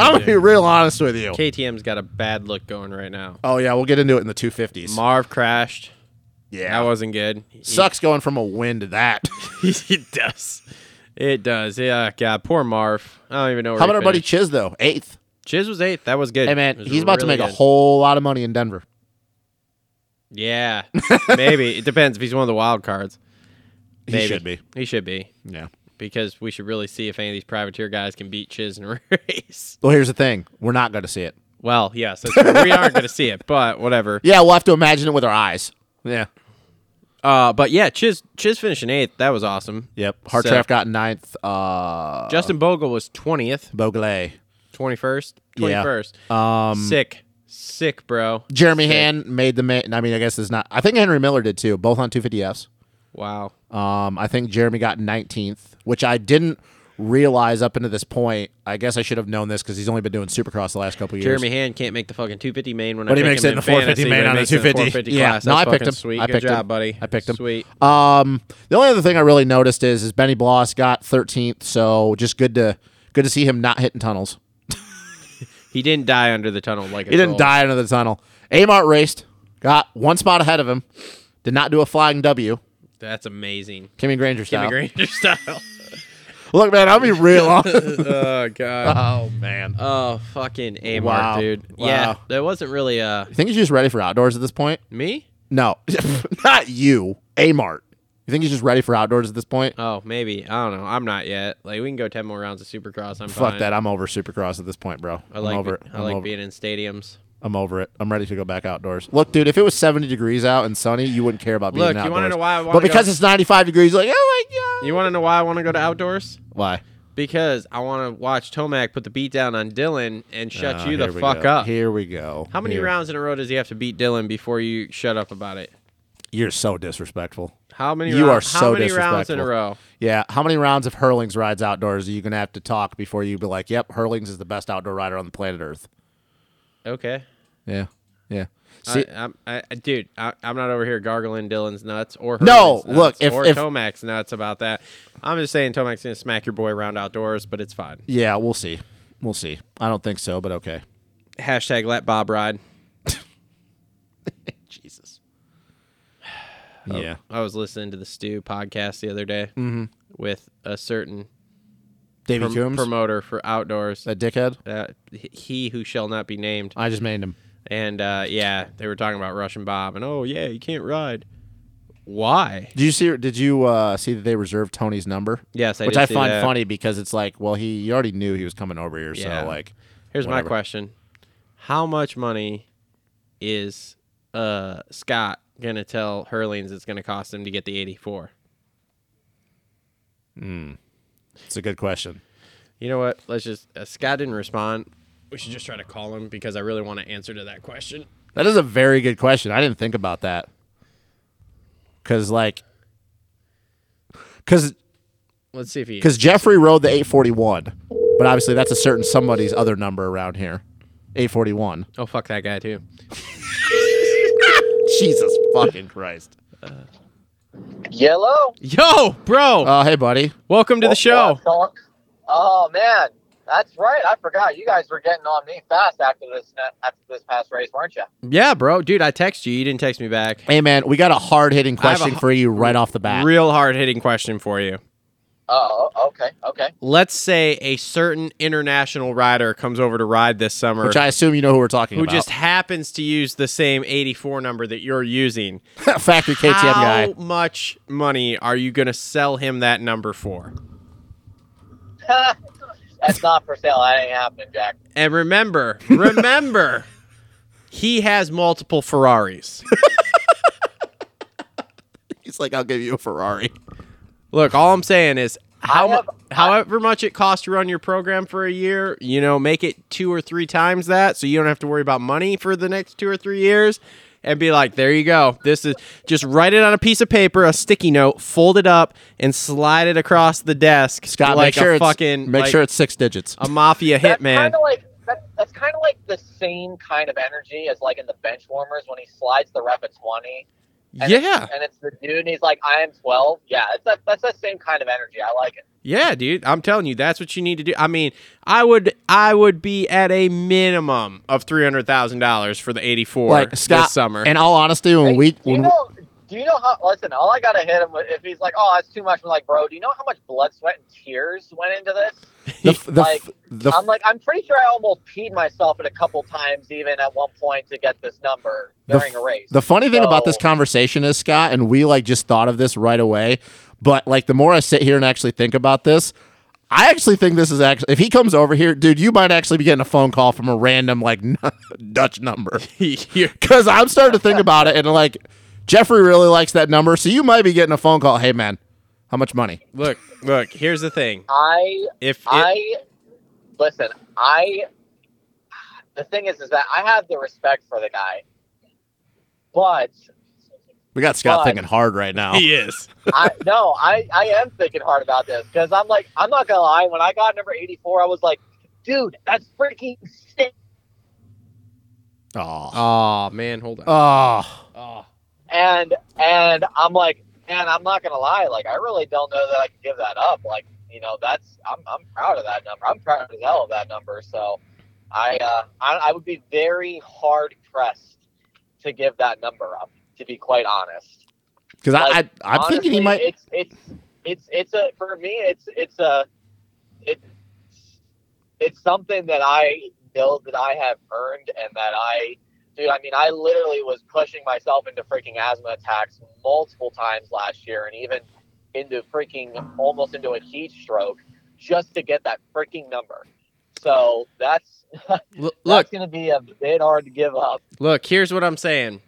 with you. KTM's got a bad look going right now. Oh, yeah. We'll get into it in the 250s. Marv crashed. Yeah. That wasn't good. Sucks going from a win to that. It does. Yeah. God, poor Marv. I don't even know where How about our buddy Chiz, though? Eighth. Chiz was eighth. That was good. Hey, man, he's about to make a whole lot of money in Denver. Yeah. Maybe. It depends if he's one of the wild cards. Maybe. He should be. Yeah. Because we should really see if any of these privateer guys can beat Chiz in a race. Well, here's the thing. We're not going to see it. Well, yes. We aren't going to see it, but whatever. Yeah, we'll have to imagine it with our eyes. Yeah. But, yeah, Chiz finishing 8th. That was awesome. Yep. Hartraff got 9th. Justin Bogle was 20th. Bogle. 21st. Yeah. Sick, bro. Jeremy Hand made the main. I mean, I guess it's not. I think Henry Miller did, too. Both on 250Fs. Wow. I think Jeremy got 19th, which I didn't realize up until this point. I guess I should have known this because he's only been doing Supercross the last couple of years. Jeremy Hand can't make the fucking 250 main when I pick him in fantasy. But he makes it in the 450 main on the 250. Yeah, no, I picked him. Sweet. Good job, buddy. I picked him. Sweet. The only other thing I really noticed is Benny Bloss got 13th, so just good to see him not hitting tunnels. He didn't die under the tunnel like a troll. Amart raced. Got one spot ahead of him. Did not do a flying W. That's amazing. Kimmy Granger style. Kimmy Granger style. Look, man, I'll be real. Oh, God. Oh, man. Oh, fucking Amart, wow. Dude. Wow. Yeah, that wasn't really a... You think he's just ready for outdoors at this point? Me? No. Not you. Amart. You think he's just ready for outdoors at this point? Oh, maybe. I don't know. I'm not yet. Like, we can go 10 more rounds of Supercross. I'm fine. Fuck that. I'm over Supercross at this point, bro. I like being in stadiums. I'm over it. I'm ready to go back outdoors. Look, dude, if it was 70 degrees out and sunny, you wouldn't care about being outdoors. Look, you want to know why I want to go? But because it's 95 degrees, like, oh, my God. You want to know why I want to go to outdoors? Why? Because I want to watch Tomac put the beat down on Dylan and shut you the fuck up. Here we go. How many rounds in a row does he have to beat Dylan before you shut up about it? You're so disrespectful. How many rounds? You are so disrespectful. How many rounds in a row? Yeah. How many rounds of Herlings rides outdoors are you going to have to talk before you be like, yep, Herlings is the best outdoor rider on the planet Earth? Okay. Yeah. Yeah. See, I'm not over here gargling Dylan's nuts or her nuts, look, if Tomac's nuts about that. I'm just saying Tomac's going to smack your boy around outdoors, but it's fine. Yeah, we'll see. We'll see. I don't think so, but okay. Hashtag let Bob ride. Jesus. Yeah. I was listening to the Stew podcast the other day with a certain Davey Coombs? Promoter for outdoors. That dickhead? He who shall not be named. I just named him. And, they were talking about Russian Bob. And, you can't ride. Why? Did you see that they reserved Tony's number? Yes, I did. Which I find funny because it's like, well, you already knew he was coming over here. Yeah. So, like, here's my question. How much money is Scott going to tell Herlings it's going to cost him to get the 84? It's a good question. You know what? Let's just... Scott didn't respond. We should just try to call him because I really want to answer to that question. That is a very good question. I didn't think about that. Because let's see if he... Because Jeffrey rode the 841, but obviously that's a certain somebody's other number around here. 841. Oh, fuck that guy, too. Jesus fucking Christ. Yellow? Yo, bro. Oh, hey, buddy. Welcome to the show. Oh, man. That's right. I forgot. You guys were getting on me fast after this past race, weren't you? Yeah, bro. Dude, I texted you. You didn't text me back. Hey, man, we got a hard-hitting question for you right off the bat. Real hard-hitting question for you. Oh, okay. Let's say a certain international rider comes over to ride this summer. Which I assume you know who we're talking about. Who just happens to use the same 84 number that you're using. Factory KTM guy. How much money are you going to sell him that number for? That's not for sale. That ain't happening, Jack. And remember, he has multiple Ferraris. He's like, I'll give you a Ferrari. Look, all I'm saying is, however much it costs to run your program for a year, make it 2 or 3 times that, so you don't have to worry about money for the next 2 or 3 years, and be like, there you go. This is just write it on a piece of paper, a sticky note, fold it up, and slide it across the desk. Scott, make sure it's 6 digits. A mafia hitman. That's kind of like the same kind of energy as like in the bench warmers when he slides the rep at 20. And yeah. It's the dude, and he's like, I am 12. Yeah, that's that same kind of energy. I like it. Yeah, dude. I'm telling you, that's what you need to do. I mean, I would be at a minimum of $300,000 for the 84 this summer. In all honesty, all I got to hit him with, if he's like, oh, that's too much, I'm like, bro, do you know how much blood, sweat, and tears went into this? I'm pretty sure I almost peed myself at a couple times even at one point to get this number during a race. The funny thing about this conversation is, Scott, and we just thought of this right away, but the more I sit here and actually think about this, I actually think this is actually, if he comes over here, dude, you might actually be getting a phone call from a random Dutch number. Because I'm starting to think about it and Jeffrey really likes that number, so you might be getting a phone call. Hey, man, how much money? Look. Here's the thing. The thing is that I have the respect for the guy, but we got Scott thinking hard right now. He is. I am thinking hard about this because I'm not gonna lie. When I got number 84, I was like, dude, that's freaking sick. Oh, man, hold on. Oh. And I'm like, man, I'm not gonna lie. I really don't know that I can give that up. I'm proud of that number. I'm proud as hell of that number. So, I would be very hard pressed to give that number up, to be quite honest. Because like, I'm honestly, thinking he might. It's for me. It's something that I know that I have earned, and that I literally was pushing myself into freaking asthma attacks multiple times last year, and even into almost into a heat stroke just to get that freaking number. So that's going to be a bit hard to give up. Look, here's what I'm saying.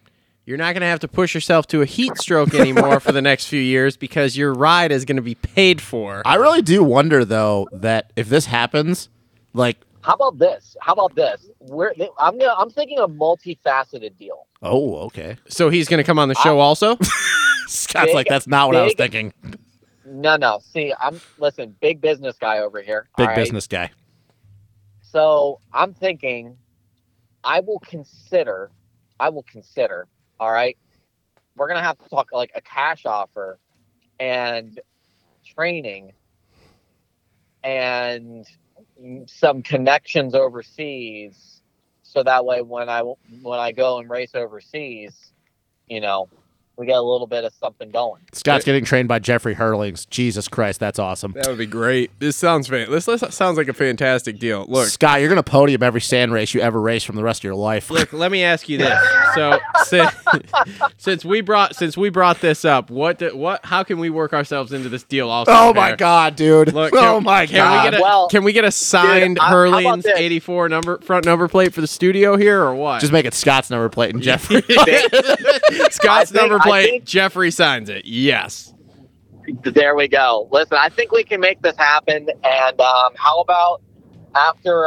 You're not going to have to push yourself to a heat stroke anymore for the next few years because your ride is going to be paid for. I really do wonder, though, that if this happens, like... How about this? I'm thinking a multifaceted deal. Oh, okay. So he's going to come on the show also? Scott's like, that's not what I was thinking. No. See, listen, big business guy over here. Big business guy. So I'm thinking I will consider, all right, we're going to have to talk like a cash offer and training and some connections overseas. So that way when I go and race overseas, you know, we got a little bit of something going. Scott's getting trained by Jeffrey Herlings. Jesus Christ, that's awesome. That would be great. This sounds like a fantastic deal. Look, Scott, you're going to podium every sand race you ever race from the rest of your life. Look, let me ask you this. So, since we brought this up, how can we work ourselves into this deal? Also, oh my God, dude! Look, can we get a signed Herlings 84 front number plate for the studio here, or what? Just make it Scott's number plate and Jeffrey. Scott's number plate. Jeffrey signs it. Yes. There we go. Listen, I think we can make this happen. And how about after,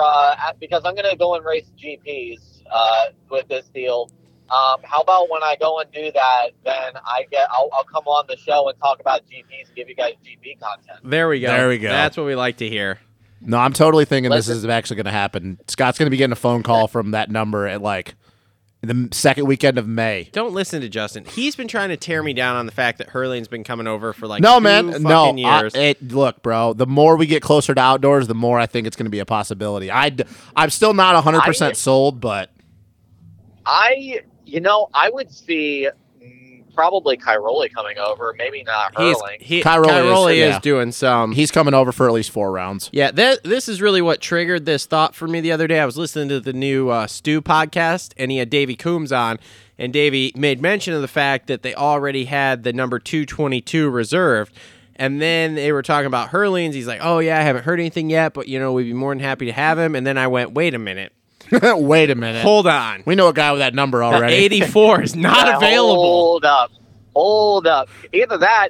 because I'm going to go and race GPs with this deal. How about when I go and do that, then I'll come on the show and talk about GPs and give you guys GP content. There we go. That's what we like to hear. No, I'm totally thinking this is actually going to happen. Scott's going to be getting a phone call from that number at like the second weekend of May. Don't listen to Justin. He's been trying to tear me down on the fact that Herling's been coming over for like years. Look, bro, the more we get closer to outdoors, the more I think it's going to be a possibility. I'm still not 100% sold, but... I would see probably Cairoli coming over, maybe not Herling. Cairoli is doing some... He's coming over for at least 4 rounds. Yeah, this is really what triggered this thought for me the other day. I was listening to the new Stu podcast, and he had Davey Coombs on, and Davey made mention of the fact that they already had the number 222 reserved, and then they were talking about Herlings. He's like, oh yeah, I haven't heard anything yet, but you know, we'd be more than happy to have him, and then I went, wait a minute. Hold on. We know a guy with that number already. 84 is not available. Hold up. Either that,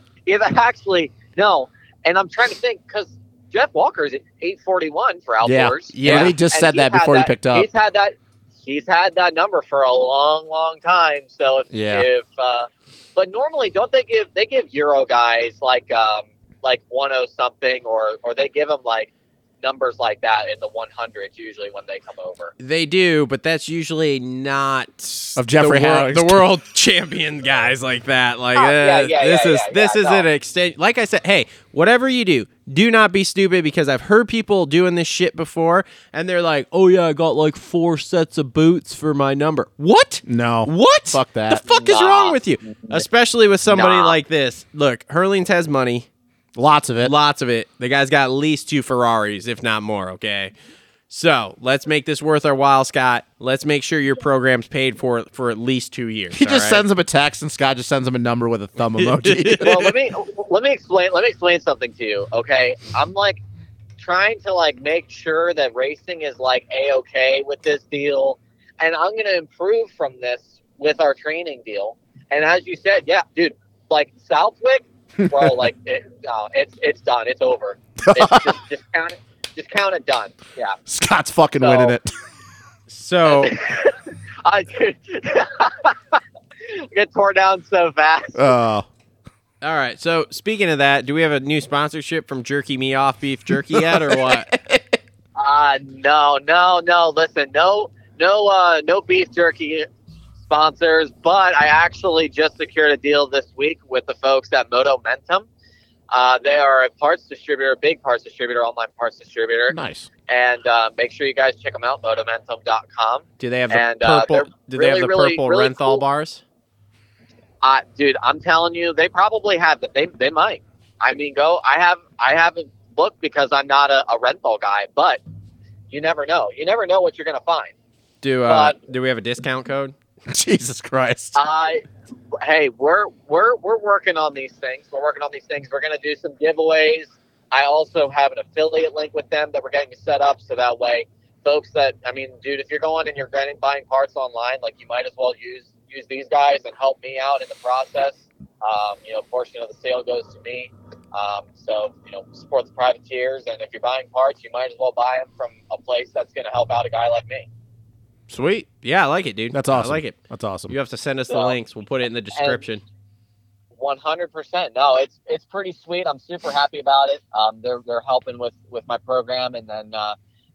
no. And I'm trying to think, because Jeff Walker's at 841 for outdoors. Yeah. And he just said that before he picked up. He's had that number for a long, long time. So but normally don't they give Euro guys like 10 something or they give them like numbers like that in the 100s usually when they come over. They do, but that's usually not of Jeffrey Herlings, the world champion guys like that. Like an extension. Like I said, hey, whatever you do, do not be stupid, because I've heard people doing this shit before, and they're like, "Oh yeah, I got like 4 sets of boots for my number." What? No. What? Fuck that. The fuck is wrong with you? Especially with somebody like this. Look, Herlings has money. Lots of it. The guy's got at least 2 Ferraris, if not more, okay? So let's make this worth our while, Scott. Let's make sure your program's paid for at least 2 years. He just sends him a text, and Scott just sends him a number with a thumb emoji. Well, let me explain something to you, okay? I'm like trying to like make sure that racing is like A-okay with this deal, and I'm gonna improve from this with our training deal. And as you said, yeah, dude, like Southwick. Bro, like it's done. It's over. It's just count it done. Yeah. Scott's fucking winning it. So I get torn down so fast. Oh. All right. So speaking of that, do we have a new sponsorship from Jerky Me Off Beef Jerky yet, or what? No. Listen, no beef jerky sponsors, but I actually just secured a deal this week with the folks at Moto Momentum. They are a parts distributor, a big parts distributor, online parts distributor. Nice. And make sure you guys check them out, motomentum.com. Do they have the purple Renthal cool bars? Dude, I'm telling you, they probably have that. They might. I mean, I haven't looked because I'm not a Renthal guy, but you never know. You never know what you're gonna find. Do we have a discount code? Jesus Christ. Hey, we're working on these things. We're going to do some giveaways. I also have an affiliate link with them that we're getting set up. So that way, folks that, I mean, dude, if you're going and you're buying parts online, like you might as well use these guys and help me out in the process. A portion of the sale goes to me. So support the privateers. And if you're buying parts, you might as well buy them from a place that's going to help out a guy like me. Sweet. Yeah, I like it, dude. That's awesome. I like it. That's awesome. You have to send us the links. We'll put it in the description. 100%. No, it's pretty sweet. I'm super happy about it. They're helping with my program, and then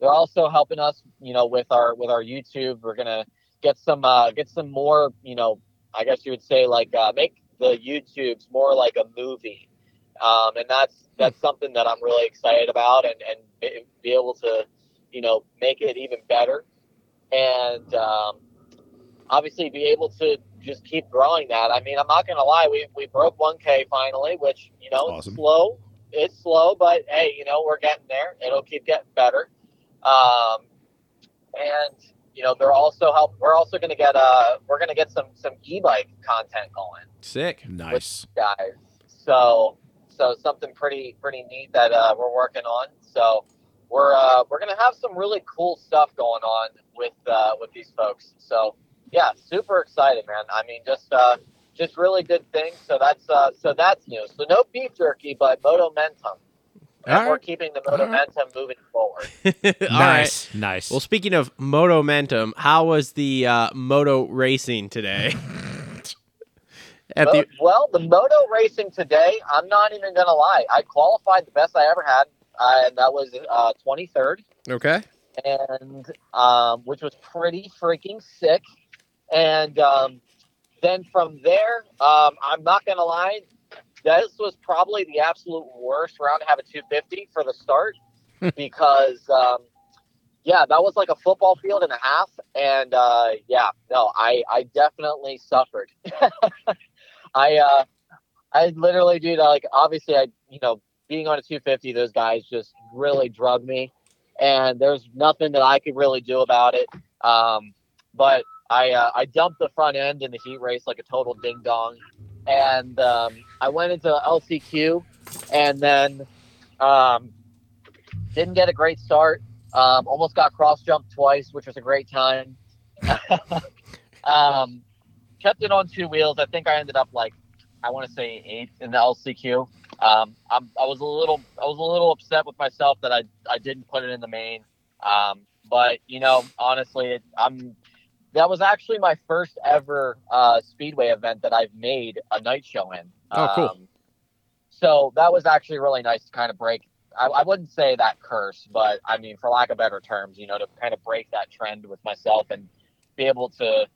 they're also helping us, with our YouTube. We're gonna get some more, I guess you would say, make the YouTubes more like a movie. And that's something that I'm really excited about, and be able to, make it even better. And obviously be able to just keep growing that. I mean, I'm not going to lie. We broke 1K finally, which, awesome. It's slow, but hey, we're getting there. It'll keep getting better. We're also going to get, some e-bike content going. Sick. Nice. Guys. So something pretty neat that we're working on. So we're going to have some really cool stuff going on with these folks. So yeah, super excited, man. I mean, just really good things. So that's new. So no beef jerky, but Motomentum. Right. We're keeping the Motomentum moving forward. Nice. Right. Nice. Well, speaking of Motomentum, how was the moto racing today? The moto racing today, I'm not even going to lie. I qualified the best I ever had. And that was 23rd. Okay. And which was pretty freaking sick. And then from there, I'm not going to lie, this was probably the absolute worst round to have a 250 for the start because, that was like a football field and a half. And, I definitely suffered. I literally, dude, obviously being on a 250, those guys just really drug me. And there's nothing that I could really do about it. But I dumped the front end in the heat race like a total ding-dong. And I went into LCQ and then didn't get a great start. Almost got cross-jumped twice, which was a great time. Kept it on two wheels. I think I ended up eighth in the LCQ. I was a little upset with myself that I didn't put it in the main. But honestly, that was actually my first ever speedway event that I've made a night show in. Oh, cool. So that was actually really nice to kind of break. I wouldn't say that curse, but I mean, for lack of better terms, to kind of break that trend with myself and be able to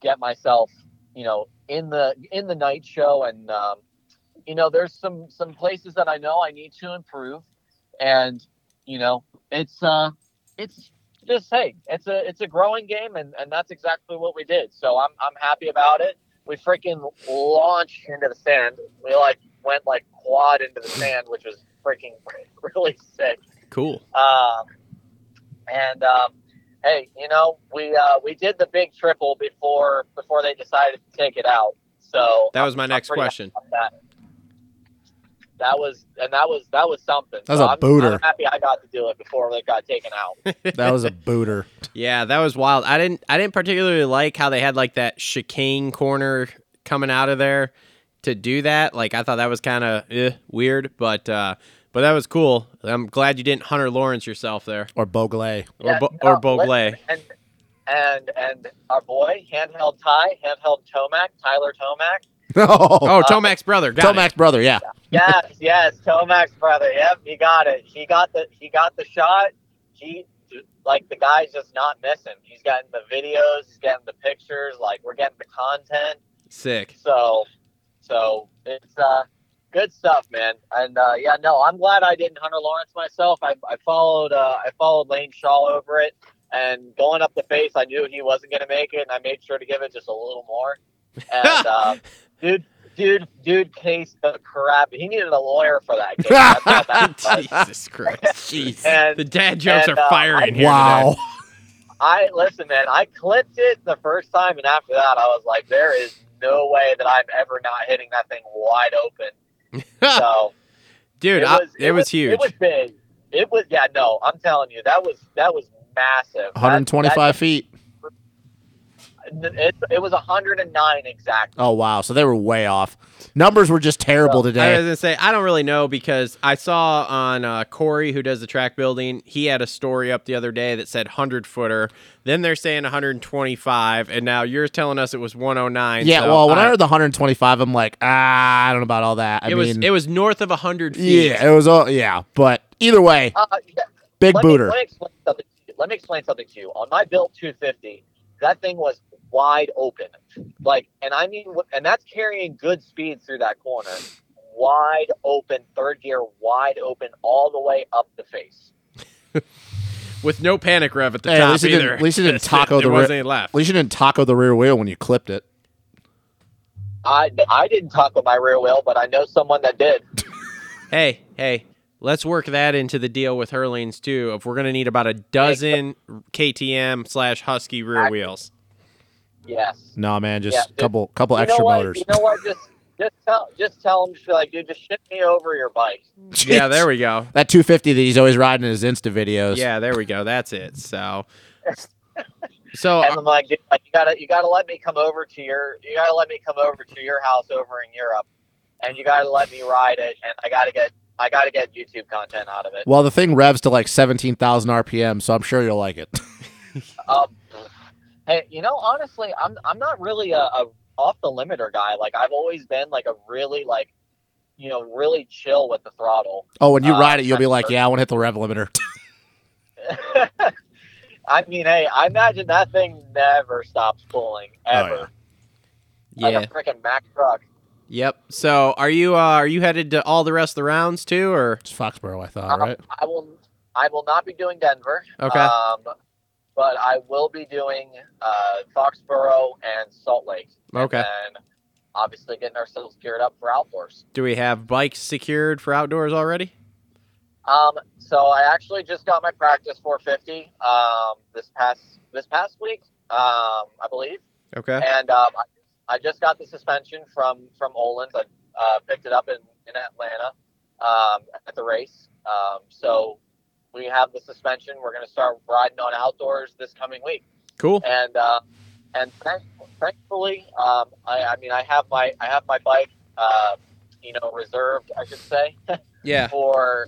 get myself, in the night show and, there's some places that I know I need to improve, and it's just, hey, it's a growing game, and that's exactly what we did. So I'm happy about it. We freaking launched into the sand. We went quad into the sand, which was freaking really sick. Cool. Hey, we did the big triple before they decided to take it out. So that was my next question. That was something. That was a booter. I'm happy I got to do it before they got taken out. That was a booter. Yeah, that was wild. I didn't particularly like how they had that chicane corner coming out of there to do that. I thought that was kind of weird, but that was cool. I'm glad you didn't Hunter Lawrence yourself there, or Bogle, or Bogle. Listen, and our boy handheld Tomac, Tyler Tomac. Oh, Tomac's brother. Tomac's brother, yeah. Yes, Tomac's brother. Yep, he got it. He got the shot. He, the guy's just not missing. He's gotten the videos. He's getting the pictures. We're getting the content. Sick. So it's Good stuff, man. And yeah, no, I'm glad I didn't Hunter Lawrence myself. I followed Lane Shaw over it, and going up the face, I knew he wasn't going to make it, and I made sure to give it just a little more. And dude, case the crap. He needed a lawyer for that case. Jesus Christ, jeez. And, the dad jokes are firing here. Wow. Listen, man. I clipped it the first time, and after that, I was like, there is no way that I'm ever not hitting that thing wide open. So, dude, it was huge. It was big. It was, yeah. No, I'm telling you, that was massive. 125 feet. It was 109 exactly. Oh wow! So they were way off. Numbers were just terrible today. I was gonna say I don't really know because I saw on Corey who does the track building. He had a story up the other day that said 100-footer. Then they're saying 125, and now you're telling us it was 109. Yeah. So well, when I heard the 125, I'm like, I don't know about all that. It was north of 100 feet. Yeah. It was all. Yeah. But either way, big booter. Let me explain something to you. On my built 250, that thing was wide open, like, and I mean, and that's carrying good speed through that corner, wide open, third gear, wide open, all the way up the face, with no panic rev at the top either. At least you didn't taco the rear. At least you didn't taco the rear wheel when you clipped it. I didn't taco my rear wheel, but I know someone that did. Hey. Let's work that into the deal with Herlings, too, if we're going to need about a dozen KTM/Husky rear wheels. Yes. No, man, just a couple extra motors. You know what? Just tell him, like, dude, just ship me over your bike. Yeah, there we go. That 250 that he's always riding in his Insta videos. Yeah, there we go. That's it. So and I'm like, dude, you gotta let me come over to your house over in Europe, and you gotta let me ride it, and I gotta get YouTube content out of it. Well, the thing revs to like 17,000 RPM, so I'm sure you'll like it. Hey, you know, honestly, I'm not really a off the limiter guy. Like I've always been like a really like, you know, really chill with the throttle. Oh, when you ride it, you'll be like, yeah, I want to hit the rev limiter. I mean, hey, I imagine that thing never stops pulling ever. Oh, yeah. Like a freaking Mack truck. Yep. So, are you headed to all the rest of the rounds too, or it's Foxborough? I thought right. I will not be doing Denver. Okay. But I will be doing Foxborough and Salt Lake. Okay. And then obviously getting ourselves geared up for outdoors. Do we have bikes secured for outdoors already? So I actually just got my practice 450 this past week, I believe. Okay. And I just got the suspension from Olin's. I picked it up in Atlanta at the race. So we have the suspension. We're going to start riding on outdoors this coming week. Cool. And thankfully, I mean, I have my bike, reserved, I should say. Yeah. for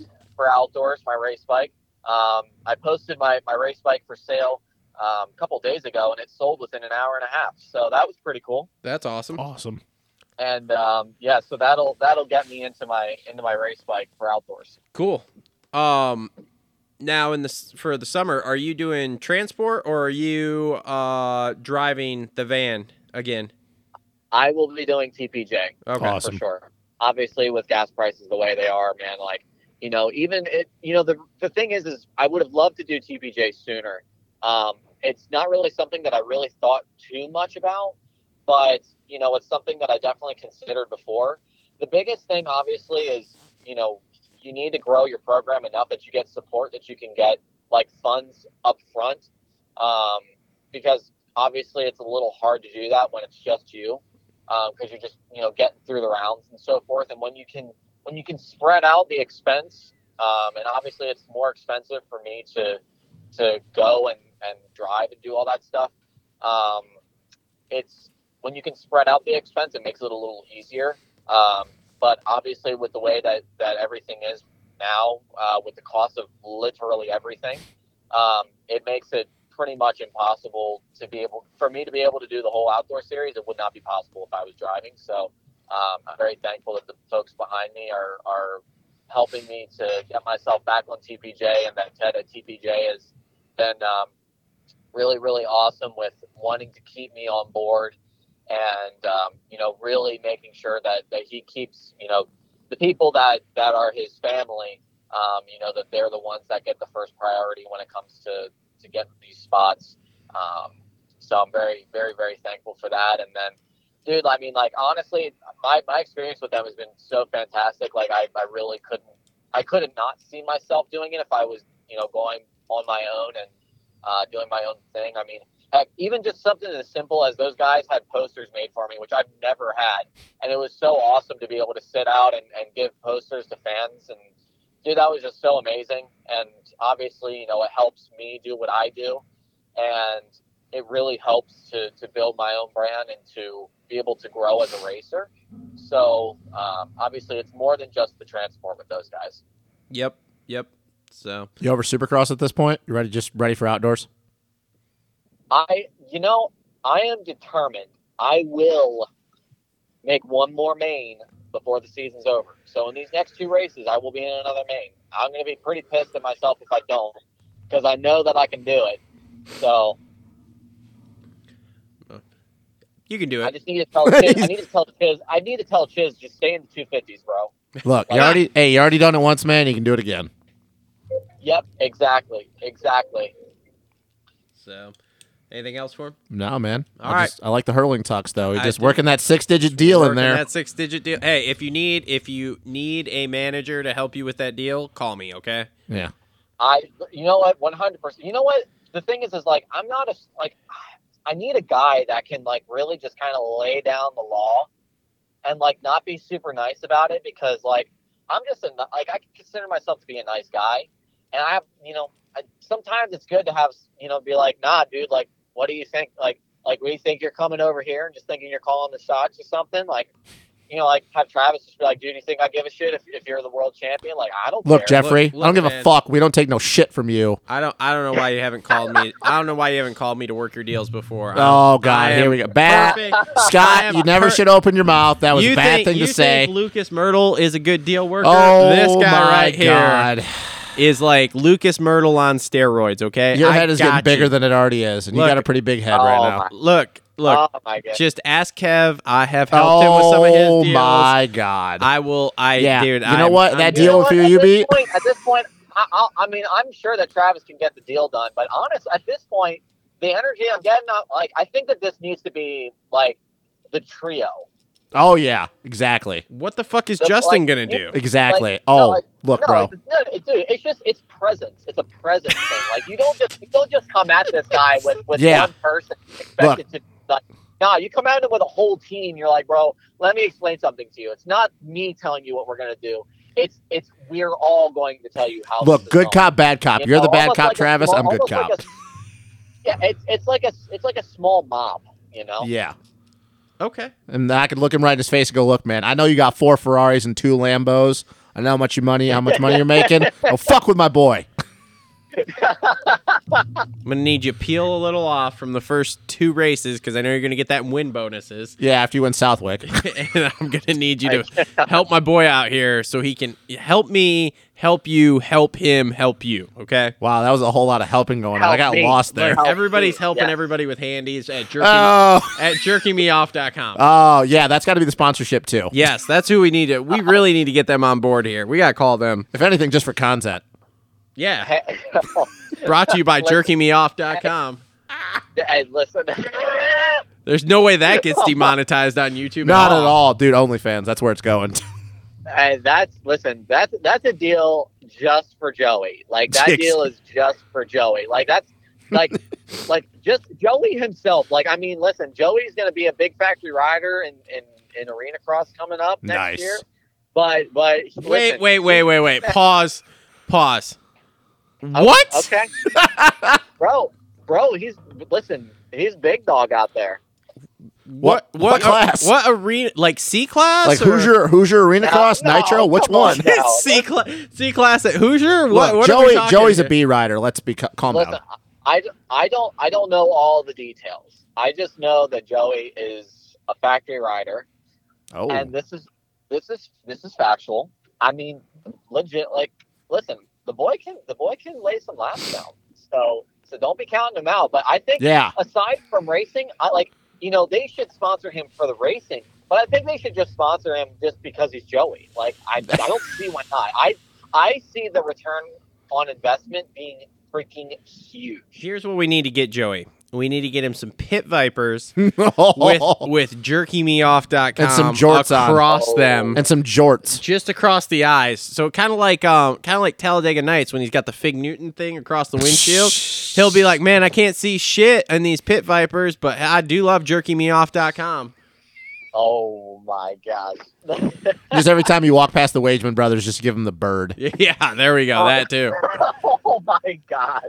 outdoors, my race bike. I posted my race bike for sale a couple days ago, and it sold within an hour and a half. So that was pretty cool. That's awesome. Awesome. And so that'll get me into my race bike for outdoors. Cool. Now for the summer, are you doing transport or are you driving the van again? I will be doing TPJ. Okay, awesome. For sure. Obviously, with gas prices the way they are, man, like, you know, even it, you know, the thing is I would have loved to do TPJ sooner. It's not really something that I really thought too much about, but, you know, it's something that I definitely considered before. The biggest thing, obviously, is, you know, you need to grow your program enough that you get support, that you can get, like, funds up front, because obviously it's a little hard to do that when it's just you, because you're just, you know, getting through the rounds and so forth. And when you can spread out the expense, and obviously it's more expensive for me to go and drive and do all that stuff. It's when you can spread out the expense, it makes it a little easier. But obviously with the way that everything is now, with the cost of literally everything, it makes it pretty much impossible for me to be able to do the whole outdoor series. It would not be possible if I was driving. So, I'm very thankful that the folks behind me are helping me to get myself back on TPJ, and that Ted at TPJ has been really, really awesome with wanting to keep me on board and, really making sure that he keeps, the people that are his family, you know, that they're the ones that get the first priority when it comes to getting these spots. So I'm very, very, very thankful for that. And then, dude, I mean, like, honestly, my experience with them has been so fantastic. Like, I really couldn't not see myself doing it if I was, you know, going on my own and doing my own thing. I mean, heck, even just something as simple as those guys had posters made for me, which I've never had. And it was so awesome to be able to sit out and give posters to fans. And, dude, that was just so amazing. And obviously, you know, it helps me do what I do. And it really helps to build my own brand and to be able to grow as a racer. So obviously it's more than just the transport with those guys. Yep. So you over Supercross at this point? You ready? Just ready for outdoors? I am determined. I will make one more main before the season's over. So in these next two races, I will be in another main. I'm going to be pretty pissed at myself if I don't, because I know that I can do it. So you can do it. I just need to tell Chiz. I need to tell Chiz. Just stay in the 250s, bro. Look, you already done it once, man. You can do it again. Yep, exactly. So, anything else for him? No, man. All right. I like the hurling talks, though. Just working that six-digit deal in there. That six-digit deal. Hey, if you need a manager to help you with that deal, call me. Okay. Yeah. You know what? 100%. You know what? The thing is like I'm not a like. I need a guy that can like really just kind of lay down the law and like not be super nice about it, because like I'm just I consider myself to be a nice guy, and I have, you know, sometimes it's good to have, you know, be like, nah, dude, like, what do you think? Like we think you're coming over here and just thinking you're calling the shots or something. Like, you know, like have Travis just be like, dude, you think I give a shit if you're the world champion? Like, I don't care. Jeffrey, I don't give a fuck. We don't take no shit from you. I don't know why you haven't called me. I don't know why you haven't called me to work your deals before. Oh, God. Here we go. Bad. Scott, you never should open your mouth. That was a bad thing to say. You think Lucas Myrtle is a good deal worker? Oh, this guy right here. God. Is like Lucas Myrtle on steroids, okay? Your head is getting bigger than it already is, and you got a pretty big head right now. Look, oh, just ask Kev. I have helped him with some of his deals. Oh, my God. Dude. You know what? That deal with UB? At this point, I mean, I'm sure that Travis can get the deal done. But honestly, at this point, the energy I'm getting, like, I think that this needs to be, like, the trio. Oh, yeah. Exactly. What the fuck is Justin going to do? Exactly. Like, bro. It's presence. It's a presence thing. Like, you don't just come at this guy with one person expected to. Like, nah, you come at it with a whole team. You're like, bro, let me explain something to you. It's not me telling you what we're gonna do. It's we're all going to tell you how. Look, good cop, bad cop. You're the bad cop, Travis. I'm good cop. It's like a small mob. You know. Yeah. Okay. And I could look him right in his face and go, look, man, I know you got 4 Ferraris and 2 Lambos. I know how much money you're making. Oh, fuck with my boy. I'm gonna need you to peel a little off from the first 2 races, because I know you're gonna get that win bonuses. Yeah, after you win Southwick. And I'm gonna need you to help my boy out here so he can help me, help you, help him, help you. Okay. Wow, that was a whole lot of helping going on. I got lost there. Look, everybody's helping everybody with handies at jerkymeoff.com. Oh yeah, that's got to be the sponsorship too. Yes, that's who we need to. We really need to get them on board here. We gotta call them. If anything, just for content. Yeah. Brought to you by jerkymeoff.com. Hey, listen. There's no way that gets demonetized on YouTube. Not at all. Dude, OnlyFans. That's where it's going. Hey, that's a deal just for Joey. Like, that deal is just for Joey. Like, that's like just Joey himself. Like, I mean, listen, Joey's going to be a big factory rider in arena cross coming up next year. But listen, wait. Pause. What? Okay. Bro, he's big dog out there. What class? What arena? Like C-class? Like Hoosier arena class? Nitro? Which one? C-class at Hoosier? What Joey's here? A B rider. Let's be calm down. I don't know all the details. I just know that Joey is a factory rider. Oh. And this is factual. I mean, legit, like, listen, the boy can lay some laps down. So don't be counting him out. But I think aside from racing, they should sponsor him for the racing, But I think they should just sponsor him just because he's Joey. Like, I don't see why not. I see the return on investment being freaking huge. Here's what we need to get Joey. We need to get him some Pit Vipers with jerkymeoff.com and some jorts across them. And some jorts. Just across the eyes. So kind of like Talladega Nights when he's got the Fig Newton thing across the windshield. He'll be like, man, I can't see shit in these Pit Vipers, but I do love jerkymeoff.com. Oh, my gosh. Just every time you walk past the Wageman brothers, just give them the bird. Yeah, there we go. That, too. Oh, my gosh.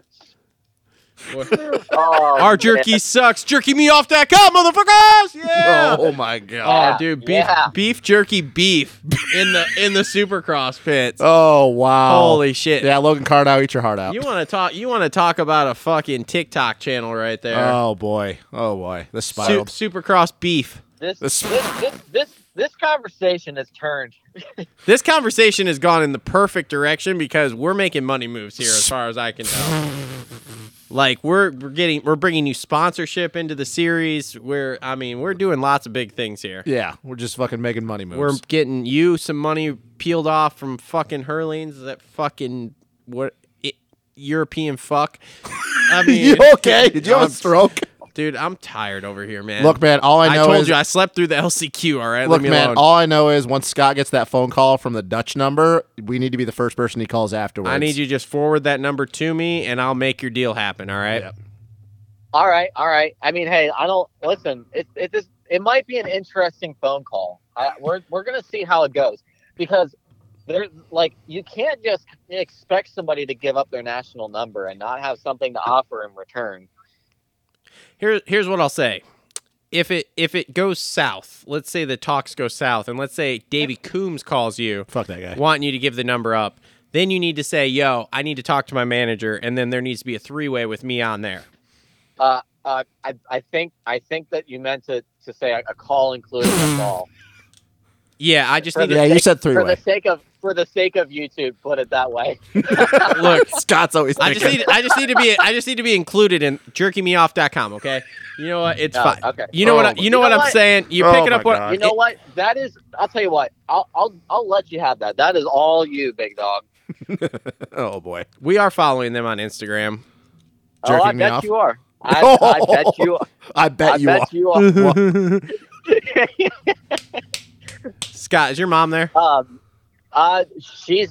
Oh, our jerky sucks. Jerkymeoff.com, motherfuckers! Yeah. Oh my god. Oh, dude, beef jerky in the Supercross pits. Oh wow. Holy shit. Yeah, Logan Cardow, eat your heart out. You want to talk about a fucking TikTok channel right there? Oh boy. The spiraled. Supercross beef. This conversation has turned. This conversation has gone in the perfect direction because we're making money moves here, as far as I can tell. Like we're bringing you sponsorship into the series. We're doing lots of big things here. Yeah, we're just fucking making money moves. We're getting you some money peeled off from fucking Herlings, that fucking European fuck. I mean, you okay? Did you have a stroke? Dude, I'm tired over here, man. Look, man, all I know is... I told you, I slept through the LCQ, all right? Look, man, all I know is once Scott gets that phone call from the Dutch number, we need to be the first person he calls afterwards. I need you to just forward that number to me, and I'll make your deal happen, all right? Yep. All right. I mean, hey, I don't... Listen, it might be an interesting phone call. We're going to see how it goes, because... There's, like, you can't just expect somebody to give up their national number and not have something to offer in return. Here's what I'll say. If it goes south, let's say the talks go south, and let's say Davey Coombs calls you, fuck that guy, wanting you to give the number up, then you need to say, yo, I need to talk to my manager, and then there needs to be a three-way with me on there. I think that you meant to say a call including a call. Yeah, I just need to. Yeah, you said three-way. For the sake of YouTube, put it that way. Look, Scott's always. I just need to be included in jerkymeoff.com. Okay, you know what? It's fine. Okay. You know what I'm saying? You're picking up what? You know what? That is. I'll tell you what. I'll let you have that. That is all you, big dog. Oh boy. We are following them on Instagram. Oh, I bet you are. I bet you are. Scott, is your mom there?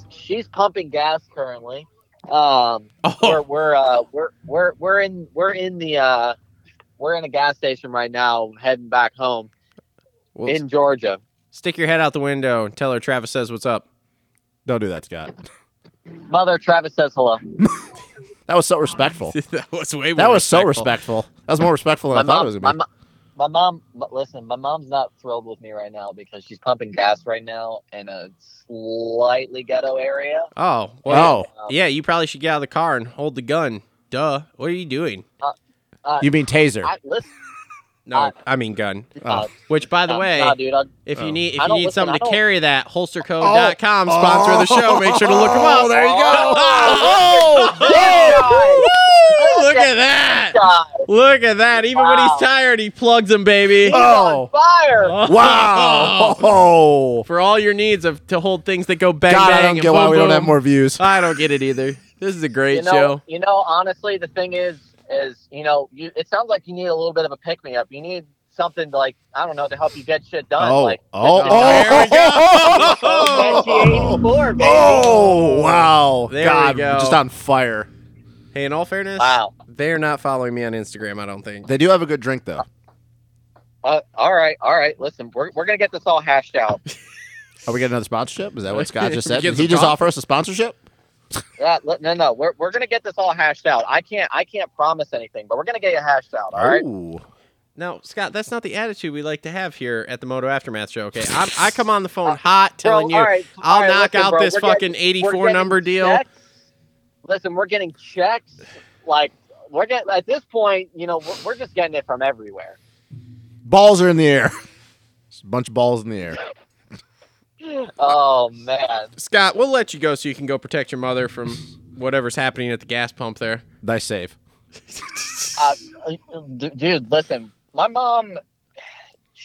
She's pumping gas currently. We're in a gas station right now, heading back home in Georgia. Stick your head out the window and tell her Travis says what's up. Don't do that, Scott. Mother, Travis says hello. That was so respectful. That was so respectful. That was more respectful than I thought it was gonna be. My mom's not thrilled with me right now because she's pumping gas right now in a slightly ghetto area. Oh, wow. Yeah, you probably should get out of the car and hold the gun. Duh. What are you doing? You mean taser? I mean gun. Which, by the way, dude, if you need something to carry that, holsterco.com, sponsor of the show. Make sure to look them up. There you go. Look at that. Look at that. Even when he's tired, he plugs them, baby. Oh, fire. Wow. Oh. For all your needs to hold things that go bang, God, bang. I don't get why we don't have more views. I don't get it either. This is a great show. You know, honestly, the thing is, you know, it sounds like you need a little bit of a pick-me-up. You need something to, like, I don't know, to help you get shit done. There we go. Oh, wow. God, just on fire. Hey, in all fairness, they're not following me on Instagram, I don't think. They do have a good drink, though. All right. Listen, we're going to get this all hashed out. Are we getting another sponsorship? Is that what Scott just said? Did he just offer us a sponsorship? Yeah, no. We're gonna get this all hashed out. I can't promise anything, but we're gonna get it hashed out. All right. Now, Scott, that's not the attitude we like to have here at the Moto Aftermath Show. Okay, I come on the phone hot, telling you, right, I'll knock out this fucking 84 number deal. Checks. Listen, we're getting checks. Like at this point, you know, we're just getting it from everywhere. Balls are in the air. Just a bunch of balls in the air. Oh, man. Scott, we'll let you go so you can go protect your mother from whatever's happening at the gas pump there. Nice save. Dude, listen, my mom,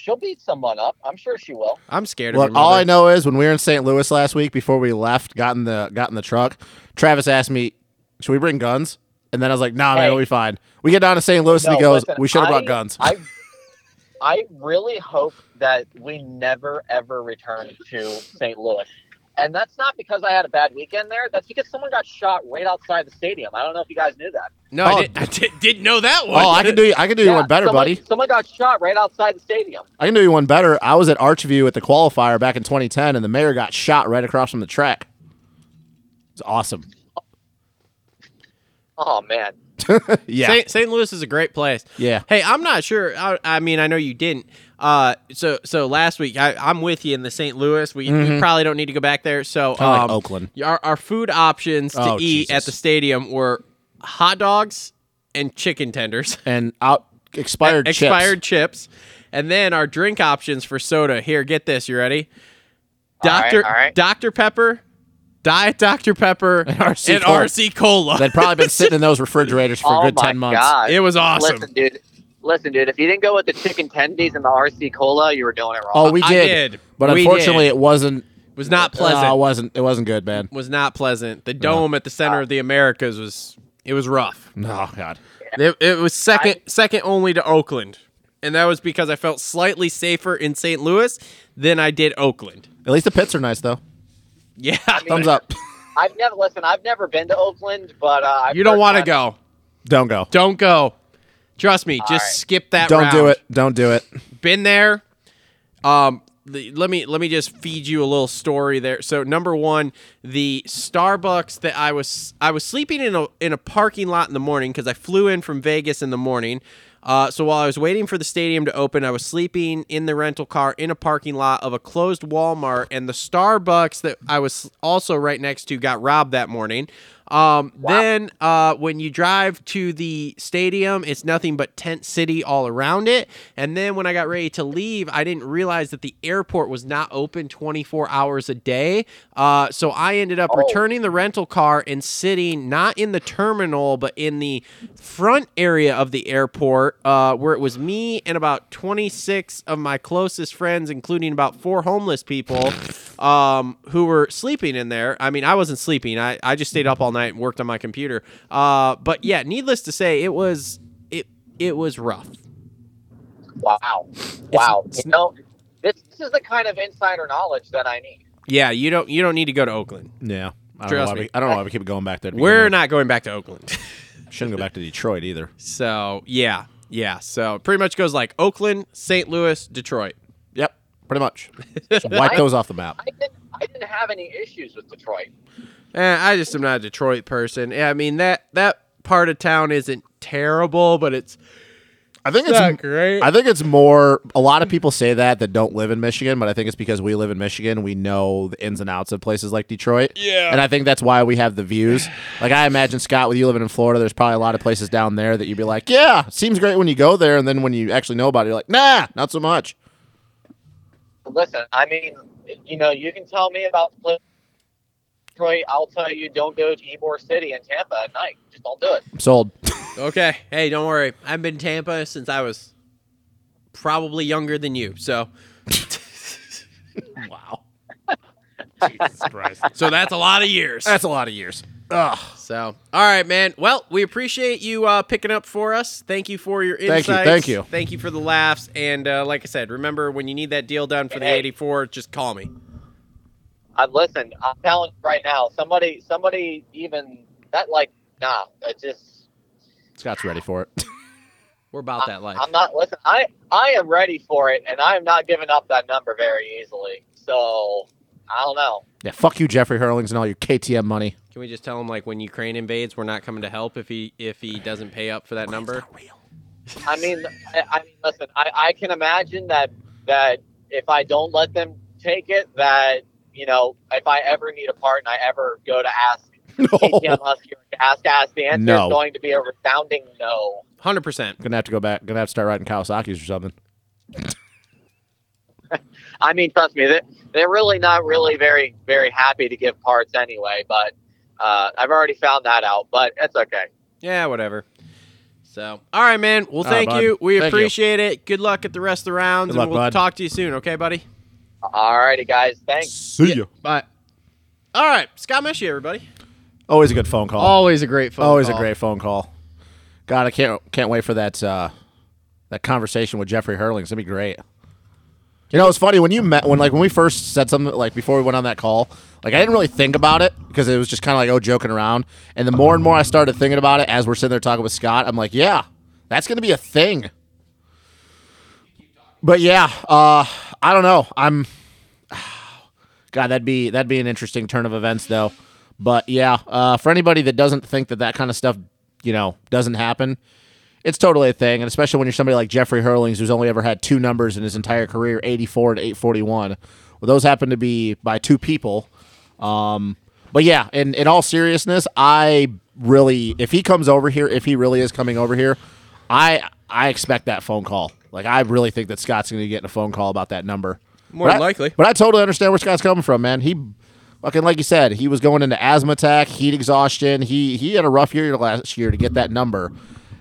she'll beat someone up. I'm sure she will. I'm scared of her. Look, all I know is when we were in St. Louis last week, before we left, got in the truck, Travis asked me, should we bring guns? And then I was like, nah, man, we'll be fine. We get down to St. Louis and he goes, we should have brought guns. I really hope that we never, ever return to St. Louis. And that's not because I had a bad weekend there. That's because someone got shot right outside the stadium. I don't know if you guys knew that. No, I didn't know that one. Oh, I can do you one better, buddy. Someone got shot right outside the stadium. I can do you one better. I was at Archview at the qualifier back in 2010, and the mayor got shot right across from the track. It's awesome. Oh, man. Yeah. St. Louis is a great place. Yeah. Hey, I'm not sure. I mean, I know you didn't. So last week, I'm with you in the St. Louis. We probably don't need to go back there. So like Oakland. Our food options to eat at the stadium were hot dogs and chicken tenders. And expired chips. And then our drink options for soda. Here, get this. You ready? All right. Dr. Pepper. Diet Dr. Pepper and RC Cola. They'd probably been sitting in those refrigerators for a good 10 months. God. It was awesome. Listen, dude. If you didn't go with the chicken tendies and the RC Cola, you were doing it wrong. Oh, we did. But unfortunately, it wasn't. It was not pleasant. No, it wasn't good, man. It was not pleasant. The dome at the center of the Americas was rough. Oh, God. Yeah. It was second only to Oakland. And that was because I felt slightly safer in St. Louis than I did Oakland. At least the pits are nice, though. Yeah, I mean, thumbs up. I've never been to Oakland, but you don't want to go. Don't go. Trust me. Skip that. Don't do it. Been there. Let me just feed you a little story there. So number one, the Starbucks that I was sleeping in a parking lot in the morning because I flew in from Vegas in the morning. So while I was waiting for the stadium to open, I was sleeping in the rental car in a parking lot of a closed Walmart, and the Starbucks that I was also right next to got robbed that morning. Wow. Then when you drive to the stadium, it's nothing but tent city all around it. And then when I got ready to leave, I didn't realize that the airport was not open 24 hours a day. So I ended up returning the rental car and sitting not in the terminal, but in the front area of the airport where it was me and about 26 of my closest friends, including about 4 homeless people who were sleeping in there. I mean, I wasn't sleeping. I just stayed up all night. And worked on my computer, but yeah, needless to say, it was rough. Wow! You know, this is the kind of insider knowledge that I need. Yeah, you don't need to go to Oakland. Yeah, I don't know why we keep going back there. We're not going back to Oakland. Shouldn't go back to Detroit either. So yeah. So pretty much goes like Oakland, St. Louis, Detroit. Yep, pretty much. Just wipe those off the map. I didn't have any issues with Detroit. I just am not a Detroit person. Yeah, I mean, that part of town isn't terrible, but it's not great. I think it's more, a lot of people say that don't live in Michigan, but I think it's because we live in Michigan, we know the ins and outs of places like Detroit. Yeah. And I think that's why we have the views. Like, I imagine, Scott, with you living in Florida, there's probably a lot of places down there that you'd be like, yeah, seems great when you go there, and then when you actually know about it, you're like, nah, not so much. Listen, I mean, you know, you can tell me about Detroit, I'll tell you, don't go to Ybor City in Tampa at night. Just don't do it. I'm sold. Okay. Hey, don't worry. I've been in Tampa since I was probably younger than you. So, wow. Jesus Christ. So that's a lot of years. Ugh. So, all right, man. Well, we appreciate you picking up for us. Thank you for your insights. Thank you. Thank you for the laughs. And like I said, remember when you need that deal done for the 84, just call me. Listen, I'm telling you right now, somebody even that, like, nah, it just. Scott's ready for it. We're about that life. I'm not. Listen, I am ready for it, and I am not giving up that number very easily. So I don't know. Yeah, fuck you, Jeffrey Herlings, and all your KTM money. Can we just tell him, like, when Ukraine invades, we're not coming to help if he doesn't pay up for that number? Real. I mean, listen, I can imagine that if I don't let them take it, that. You know, if I ever need a part and I ever go to ask KTM Husky to ask the answer, it's going to be a resounding no. 100%. Gonna have to go back. Gonna have to start riding Kawasaki's or something. I mean, trust me, they're really not really very, very happy to give parts anyway. But I've already found that out. But it's okay. Yeah, whatever. So, all right, man. Well, thank you. We appreciate it. Good luck at the rest of the rounds, and we'll talk to you soon. Okay, buddy? All righty, guys. Thanks. See ya. Bye. All right. Scott Meshy, everybody. Always a good phone call. Always a great phone call. God, I can't wait for that conversation with Jeffrey Herlings. It'd be great. You know, it's funny when you met when we first said something before we went on that call. I didn't really think about it because it was just kind of joking around. And the more and more I started thinking about it as we're sitting there talking with Scott, I'm like, yeah, that's going to be a thing. But yeah, I don't know. God, that'd be an interesting turn of events though. But yeah, for anybody that doesn't think that kind of stuff, doesn't happen, it's totally a thing, and especially when you're somebody like Jeffrey Herlings, who's only ever had two numbers in his entire career, 84 and 841. Well, those happen to be by two people. But yeah, in all seriousness, if he really is coming over here, I expect that phone call. I really think that Scott's going to get a phone call about that number. More than likely. But I totally understand where Scott's coming from, man. He fucking, like you said, he was going into asthma attack, heat exhaustion. He had a rough year last year to get that number.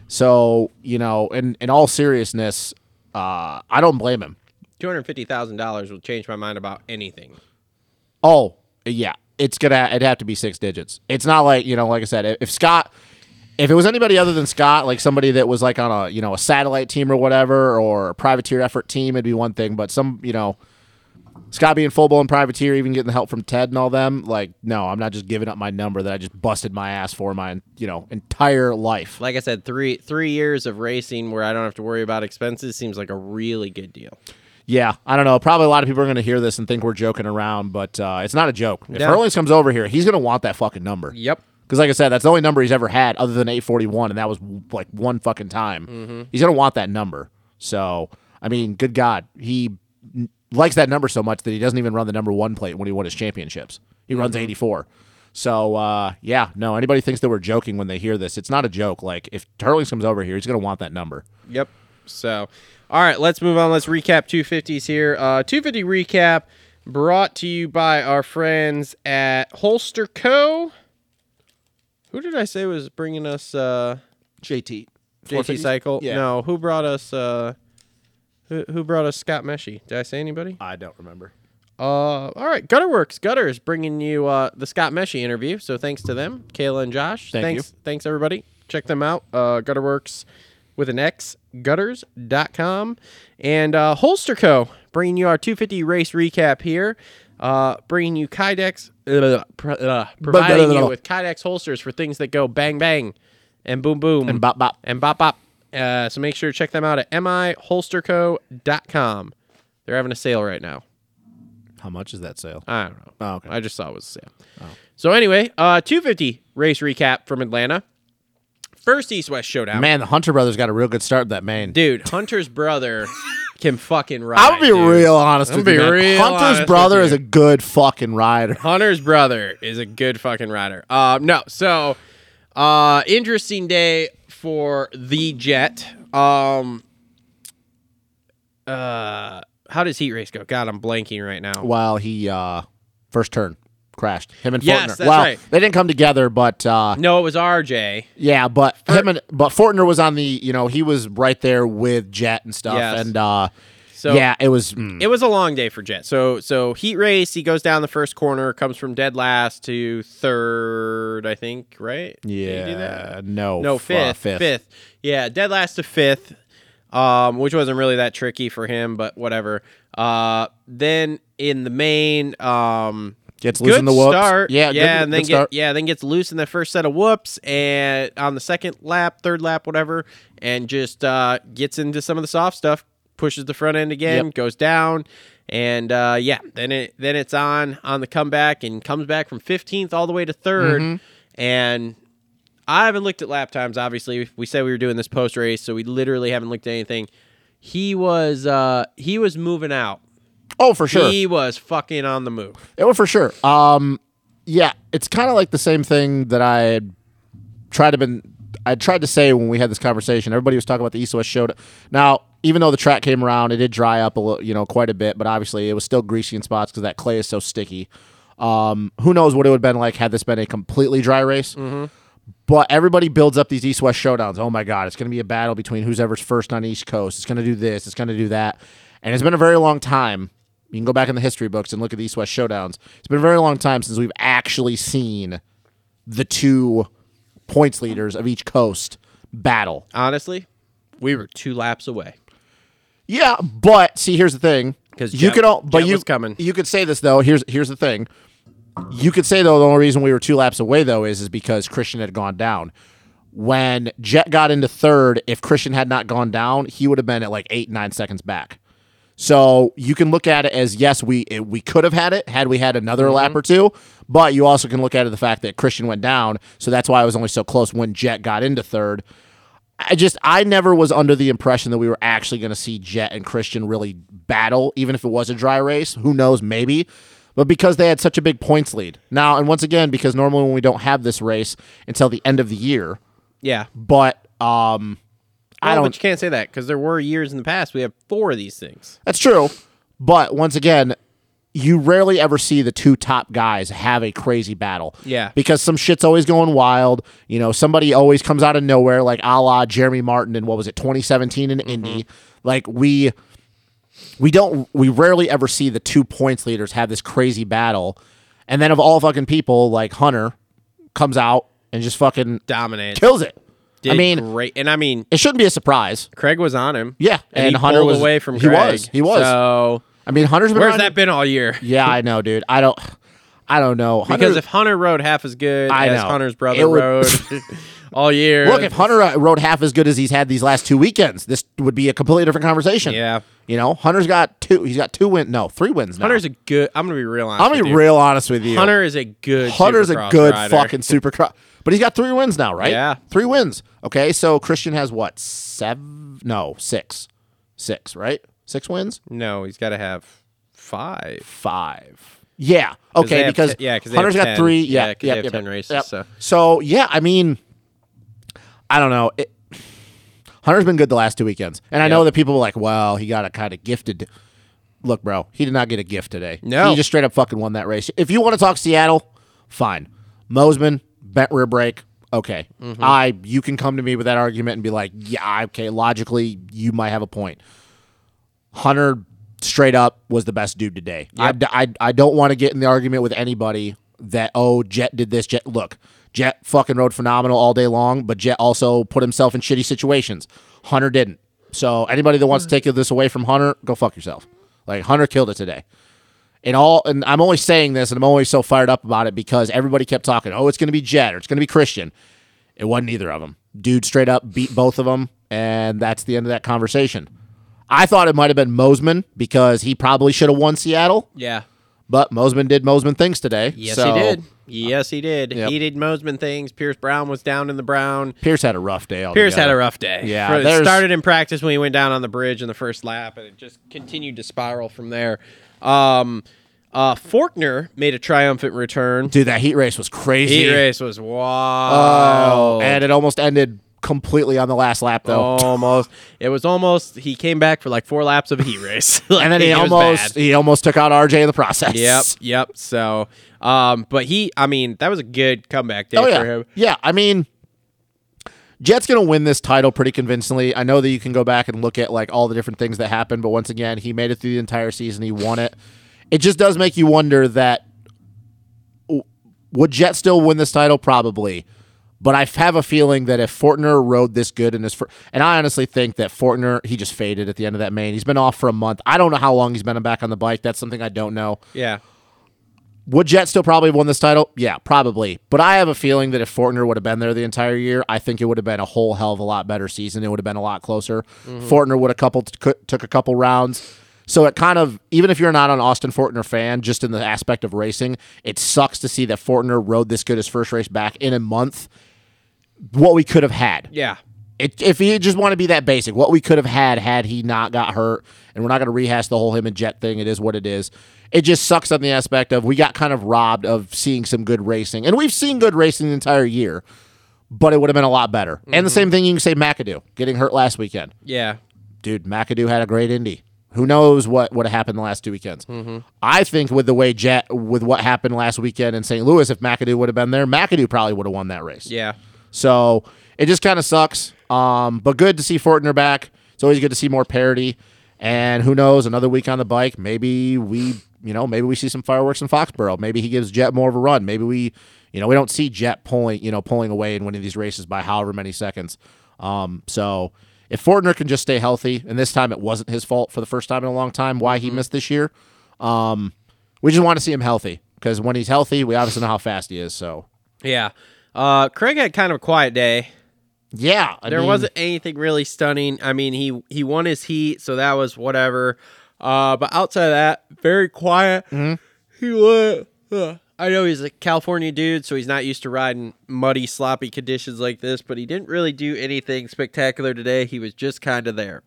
So, in all seriousness, I don't blame him. $250,000 will change my mind about anything. Oh, yeah. It'd have to be six digits. It's not like I said, if it was anybody other than Scott, like somebody that was on a, a satellite team or whatever, or a privateer effort team, it'd be one thing. But Scott being full-blown privateer, even getting the help from Ted and all them, no, I'm not just giving up my number that I just busted my ass for my, entire life. Like I said, three years of racing where I don't have to worry about expenses seems like a really good deal. Yeah, I don't know. Probably a lot of people are going to hear this and think we're joking around, but it's not a joke. If Herlings comes over here, he's going to want that fucking number. Yep. Because like I said, that's the only number he's ever had other than 841, and that was one fucking time. Mm-hmm. He's going to want that number. So, I mean, good God. He likes that number so much that he doesn't even run the number one plate when he won his championships. He runs 84. So, yeah, no, anybody thinks that we're joking when they hear this. It's not a joke. If Herlings comes over here, he's going to want that number. Yep. So, all right, let's move on. Let's recap 250s here. 250 recap brought to you by our friends at Holster Co. Who did I say was bringing us? JT Cycle? Yeah. No, who brought us... Who brought us Scott Meshy? Did I say anybody? I don't remember. All right. Gutterworks. Gutter is bringing you the Scott Meshy interview. So thanks to them, Kayla and Josh. Thanks. Thanks, everybody. Check them out. Gutterworks with an X, gutters.com. And Holster Co. bringing you our 250 race recap here. Bringing you Kydex, providing you with Kydex holsters for things that go bang, bang, and boom, boom, and bop, bop, and bop, bop. So make sure to check them out at miholsterco.com. They're having a sale right now. How much is that sale? I don't know. Oh, okay. I just saw it was a sale. Oh. So anyway, 250 race recap from Atlanta. First East-West showdown. Man, the Hunter brothers got a real good start in that main. Dude, Hunter's brother can fucking ride. I'll be real honest with you. Hunter's brother is a good fucking rider. No, so interesting day for the Jet. How does heat race go? God, I'm blanking right now. Well, he first turn crashed. Him and Fortner. That's right. They didn't come together, but no, it was RJ. Yeah, but him and Fortner was on the, he was right there with Jet and stuff. Yes. And so yeah, it was a long day for Jet. So heat race, he goes down the first corner, comes from dead last to third, I think, right? Yeah. Did he do that? No, fifth. Yeah, dead last to fifth, which wasn't really that tricky for him, but whatever. Then in the main, gets loose in the whoops. Start. Then gets loose in the first set of whoops, and on the second lap, third lap, whatever, and just gets into some of the soft stuff. Pushes the front end again, goes down, and then it's on the comeback and comes back from 15th all the way to 3rd. Mm-hmm. And I haven't looked at lap times, obviously. We said we were doing this post-race, so we literally haven't looked at anything. He was moving out. Oh, for sure. He was fucking on the move. It was for sure. Yeah, it's kind of like the same thing that I tried to say when we had this conversation. Everybody was talking about the East-West showdown. Now, even though the track came around, it did dry up a little, quite a bit, but obviously it was still greasy in spots because that clay is so sticky. Who knows what it would have been like had this been a completely dry race? Mm-hmm. But everybody builds up these East-West showdowns. Oh, my God, it's going to be a battle between who's ever's first on the East Coast. It's going to do this. It's going to do that. And it's been a very long time. You can go back in the history books and look at the East-West showdowns. It's been a very long time since we've actually seen the 2 points leaders of each coast battle. Honestly, we were 2 laps away. Yeah, but see, here's the thing. Because you could say this, though. Here's the thing. You could say, though, the only reason we were 2 laps away, though, is because Christian had gone down. When Jet got into third, if Christian had not gone down, he would have been at like 8, 9 seconds back. So you can look at it as, yes, we could have had it had we had another lap or two, but you also can look at it the fact that Christian went down, so that's why I was only so close when Jet got into third. I never was under the impression that we were actually going to see Jet and Christian really battle, even if it was a dry race. Who knows, maybe. But because they had such a big points lead. Now, and once again, because normally when we don't have this race until the end of the year. Yeah. But But you can't say that because there were years in the past we have 4 of these things. That's true. But once again, you rarely ever see the 2 top guys have a crazy battle. Yeah. Because some shit's always going wild. You know, somebody always comes out of nowhere, like a la Jeremy Martin in, 2017 in Indy. Like, we rarely ever see the 2 points leaders have this crazy battle. And then of all fucking people, like Hunter comes out and just fucking dominates, kills it. Did great. And I mean, it shouldn't be a surprise. Craig was on him. Yeah. And Hunter was away from Craig. He was. So I mean, Hunter's been been all year? Yeah, I know, dude. I don't know. Because if Hunter rode half as good as Hunter's brother rode all year. Look, if Hunter rode half as good as he's had these last 2 weekends, this would be a completely different conversation. Yeah. You know, Hunter's got 3 wins now. Hunter's a good, I'm going to be real honest with you. Hunter's a good rider. Fucking Supercross. But he's got 3 wins now, right? Yeah. 3 wins. Okay, so Christian has 6. 6, right? 6 wins? No, he's got to have 5. 5. Yeah. Okay. Because Hunter's got 3. Yeah. Because they have 10 races. Yep. So yeah. I mean, I don't know. Hunter's been good the last 2 weekends, and I know that people were like, "Well, he got a kind of gifted." Look, bro, he did not get a gift today. No, he just straight up fucking won that race. If you want to talk Seattle, fine. Mosman bent rear brake. Okay, you can come to me with that argument and be like, "Yeah, okay, logically, you might have a point." Hunter straight up was the best dude today. Yep. I don't want to get in the argument with anybody that, Jet did this. Jet fucking rode phenomenal all day long, but Jet also put himself in shitty situations. Hunter didn't. So anybody that wants to take this away from Hunter, go fuck yourself. Like, Hunter killed it today. And I'm only saying this, and I'm always so fired up about it because everybody kept talking, it's going to be Jet or it's going to be Christian. It wasn't either of them. Dude straight up beat both of them, and that's the end of that conversation. I thought it might have been Mosman because he probably should have won Seattle. Yeah. But Mosman did Mosman things today. Yes, he did. Yep. He did Mosman things. Pierce Brown was down in the brown. Pierce had a rough day. Yeah. It started in practice when he went down on the bridge in the first lap, and it just continued to spiral from there. Fortner made a triumphant return. Dude, that heat race was crazy. Heat race was wild. Oh, and it almost ended completely on the last lap, though. He came back for like 4 laps of a heat race. And then he almost took out RJ in the process. Yep. So, but that was a good comeback day for him. Yeah, I mean, Jet's going to win this title pretty convincingly. I know that you can go back and look at like all the different things that happened, but once again, he made it through the entire season. He won it. It just does make you wonder that would Jet still win this title? Probably. But I have a feeling that if Fortner rode this good in his first... And I honestly think that Fortner, he just faded at the end of that main. He's been off for a month. I don't know how long he's been back on the bike. That's something I don't know. Yeah. Would Jet still probably have won this title? Yeah, probably. But I have a feeling that if Fortner would have been there the entire year, I think it would have been a whole hell of a lot better season. It would have been a lot closer. Fortner would have took a couple rounds. So it kind of, even if you're not an Austin Fortner fan, just in the aspect of racing, it sucks to see that Fortner rode this good his first race back in a month. What we could have had. Yeah. If he just want to be that basic, what we could have had he not got hurt, and we're not going to rehash the whole him and Jet thing. It is what it is. It just sucks on the aspect of we got kind of robbed of seeing some good racing. And we've seen good racing the entire year, but it would have been a lot better. And the same thing you can say McAdoo getting hurt last weekend. Yeah. Dude, McAdoo had a great Indy. Who knows what would have happened the last 2 weekends. I think with what happened last weekend in St. Louis, if McAdoo would have been there, McAdoo probably would have won that race. Yeah. So it just kind of sucks. But good to see Fortner back. It's always good to see more parity. And who knows, another week on the bike, maybe we see some fireworks in Foxborough. Maybe he gives Jet more of a run. Maybe we don't see Jet pulling away in one of these races by however many seconds. So if Fortner can just stay healthy, and this time it wasn't his fault for the first time in a long time why he missed this year, we just want to see him healthy, because when he's healthy, we obviously know how fast he is. So yeah. Craig had kind of a quiet day. Yeah. There wasn't anything really stunning. I mean, he won his heat, so that was whatever. But outside of that, very quiet. Mm-hmm. He was... I know he's a California dude, so he's not used to riding muddy, sloppy conditions like this, but he didn't really do anything spectacular today. He was just kind of there.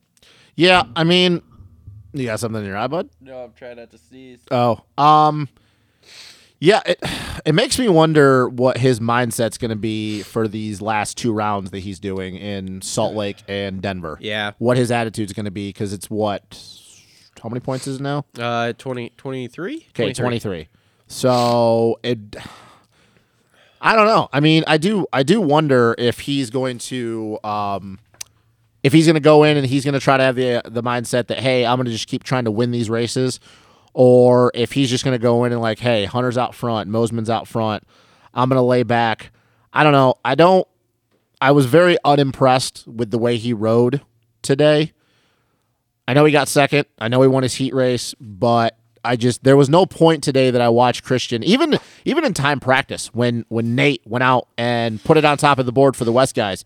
Yeah, I mean... You got something in your eye, bud? No, I'm trying not to sneeze. Oh. Yeah, it makes me wonder what his mindset's going to be for these last two rounds that he's doing in Salt Lake and Denver. Yeah. What his attitude's going to be, because it's what... How many points is it now? 23? Okay, 23. So I don't know. I mean, I do wonder if he's going to go in and he's going to try to have the mindset that, hey, I'm going to just keep trying to win these races, or if he's just going to go in and like, hey, Hunter's out front, Mosman's out front, I'm going to lay back. I don't know. I was very unimpressed with the way he rode today. I know he got second. I know he won his heat race, but there was no point today that I watched Christian, even in time practice when Nate went out and put it on top of the board for the West guys.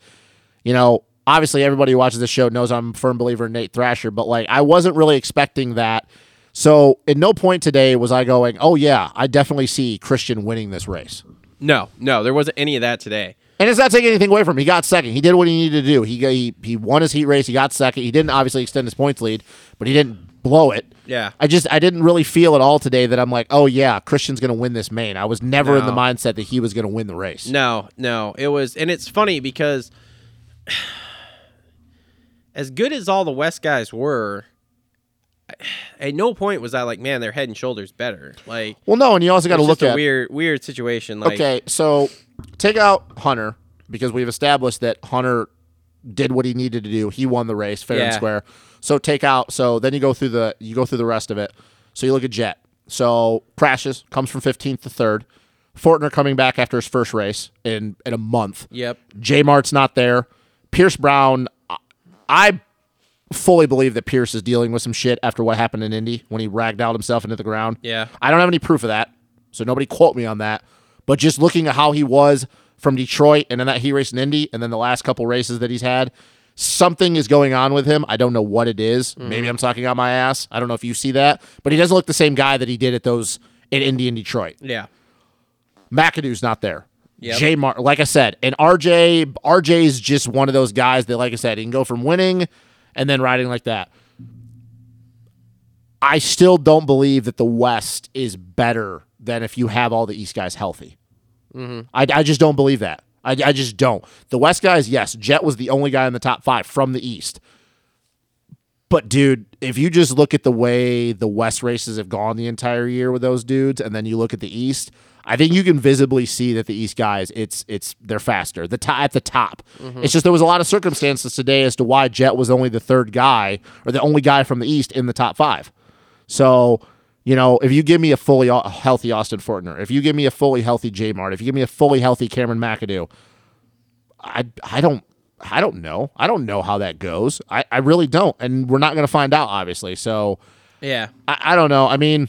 You know, obviously everybody who watches this show knows I'm a firm believer in Nate Thrasher, but like I wasn't really expecting that. So at no point today was I going, oh yeah, I definitely see Christian winning this race. No, there wasn't any of that today. And it's not taking anything away from him. He got second. He did what he needed to do. He won his heat race. He got second. He didn't obviously extend his points lead, but he didn't blow it. Yeah. I didn't really feel at all today that I'm like, oh yeah, Christian's going to win this main. I was never in the mindset that he was going to win the race. No. It was, and it's funny because as good as all the West guys were, at no point was I like, man, they're head and shoulders better. Like, well, no, and you also got to look at weird situation. Like, okay, so take out Hunter, because we've established that Hunter did what he needed to do. He won the race fair and square. So take out. So then you go through the rest of it. So you look at Jet. So crashes, comes from 15th to 3rd. Fortner coming back after his first race in a month. Yep. J Mart's not there. Pierce Brown, I fully believe that Pierce is dealing with some shit after what happened in Indy when he ragged out himself into the ground. Yeah. I don't have any proof of that, so nobody quote me on that. But just looking at how he was from Detroit and then that he raced in Indy and then the last couple races that he's had, something is going on with him. I don't know what it is. Mm-hmm. Maybe I'm talking out my ass. I don't know if you see that. But he doesn't look the same guy that he did in Indy and Detroit. Yeah. McAdoo's not there. Yep. Like I said, and RJ's just one of those guys that, like I said, he can go from winning and then riding like that. I still don't believe that the West is better than if you have all the East guys healthy. Mm-hmm. I just don't believe that. I just don't. The West guys, yes, Jet was the only guy in the top 5 from the East. But, dude, if you just look at the way the West races have gone the entire year with those dudes, and then you look at the East, I think you can visibly see that the East guys, they're faster. At the top. Mm-hmm. It's just there was a lot of circumstances today as to why Jet was only the third guy or the only guy from the East in the top 5. So, you know, if you give me a fully healthy Austin Fortner, if you give me a fully healthy J-Mart, if you give me a fully healthy Cameron McAdoo, I don't know. I don't know how that goes. I really don't. And we're not going to find out, obviously. So, yeah, I don't know. I mean,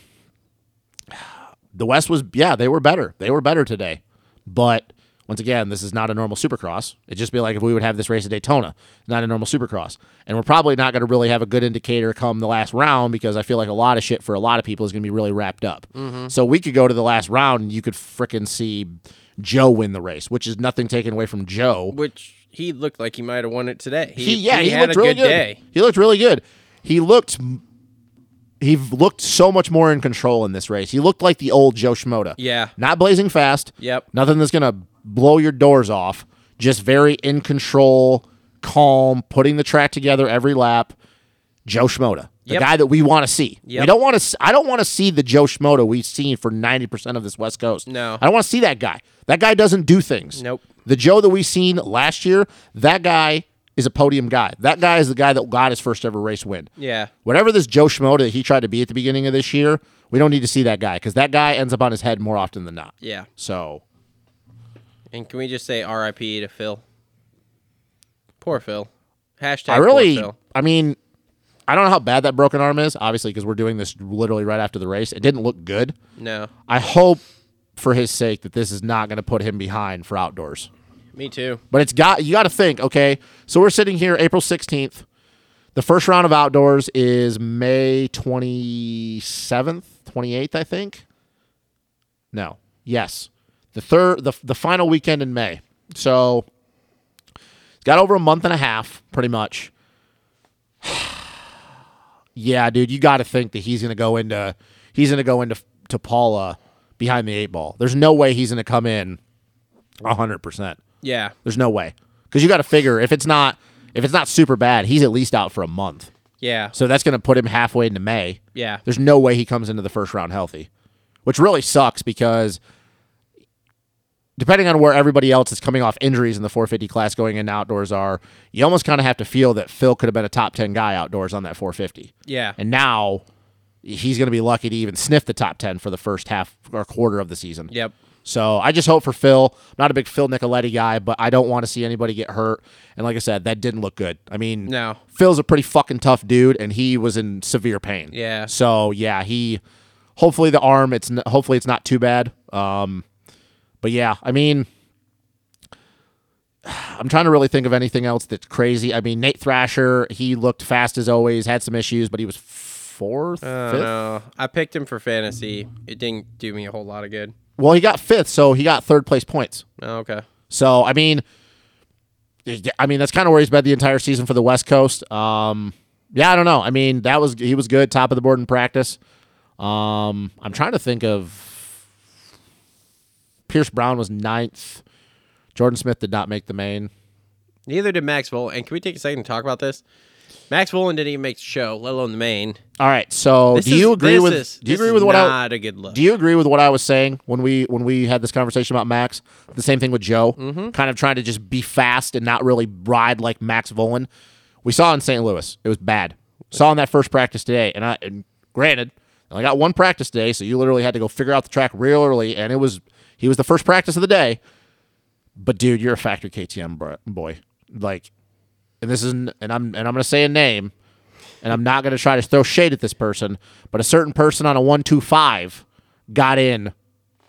the West was, they were better. They were better today. But once again, this is not a normal Supercross. It'd just be like if we would have this race at Daytona, not a normal Supercross. And we're probably not going to really have a good indicator come the last round, because I feel like a lot of shit for a lot of people is going to be really wrapped up. Mm-hmm. So we could go to the last round and you could frickin' see Joe win the race, which is nothing taken away from Joe. Which... he looked like he might have won it today. He had looked a really good day. He looked really good. He looked so much more in control in this race. He looked like the old Joe Schmoda. Yeah. Not blazing fast. Yep. Nothing that's going to blow your doors off. Just very in control, calm, putting the track together every lap. Joe Schmoda. The guy that we want to see. Yep. We don't want to. I don't want to see the Joe Schmodo we've seen for 90% of this West Coast. No, I don't want to see that guy. That guy doesn't do things. Nope. The Joe that we seen last year, that guy is a podium guy. That guy is the guy that got his first ever race win. Yeah. Whatever this Joe Schmodo that he tried to be at the beginning of this year, we don't need to see that guy because that guy ends up on his head more often than not. Yeah. So. And can we just say R.I.P. to Phil? Poor Phil. Hashtag poor Phil. I mean, I don't know how bad that broken arm is, obviously, because we're doing this literally right after the race. It didn't look good. No. I hope for his sake that this is not going to put him behind for outdoors. Me too. But you got to think, okay, so we're sitting here April 16th. The first round of outdoors is May 27th, 28th, I think. No. Yes. The final weekend in May. So it's got over a month and a half, pretty much. Yeah, dude, you got to think that he's going to go into Paula behind the eight ball. There's no way he's going to come in 100%. Yeah, there's no way because you got to figure if it's not super bad, he's at least out for a month. Yeah, so that's going to put him halfway into May. Yeah, there's no way he comes into the first round healthy, which really sucks because depending on where everybody else is coming off injuries in the 450 class going into outdoors are, you almost kind of have to feel that Phil could have been a top 10 guy outdoors on that 450. Yeah. And now he's going to be lucky to even sniff the top 10 for the first half or quarter of the season. Yep. So I just hope for Phil. I'm not a big Phil Nicoletti guy, but I don't want to see anybody get hurt. And like I said, that didn't look good. I mean, no. Phil's a pretty fucking tough dude, and he was in severe pain. Yeah. So, yeah, hopefully the arm, hopefully it's not too bad. But yeah, I mean, I'm trying to really think of anything else that's crazy. I mean, Nate Thrasher, he looked fast as always, had some issues, but he was fourth, fifth? No. I picked him for fantasy. It didn't do me a whole lot of good. Well, he got fifth, so he got third place points. Oh, okay. So, I mean, that's kind of where he's been the entire season for the West Coast. Yeah, I don't know. I mean, he was good, top of the board in practice. I'm trying to think of. Pierce Brown was ninth. Jordan Smith did not make the main. Neither did Max Volan. And can we take a second to talk about this? Max Volan didn't even make the show, let alone the main. All right. So do you agree with what I was saying when we had this conversation about Max? The same thing with Joe. Mm-hmm. Kind of trying to just be fast and not really ride like Max Volan. We saw in St. Louis. It was bad. Saw in that first practice today. And granted, I only got one practice day, so you literally had to go figure out the track real early, and it was he was the first practice of the day, but dude, you're a factory KTM boy. Like, and this isn't, and I'm gonna say a name, and I'm not gonna try to throw shade at this person, but a certain person on a 125 got in.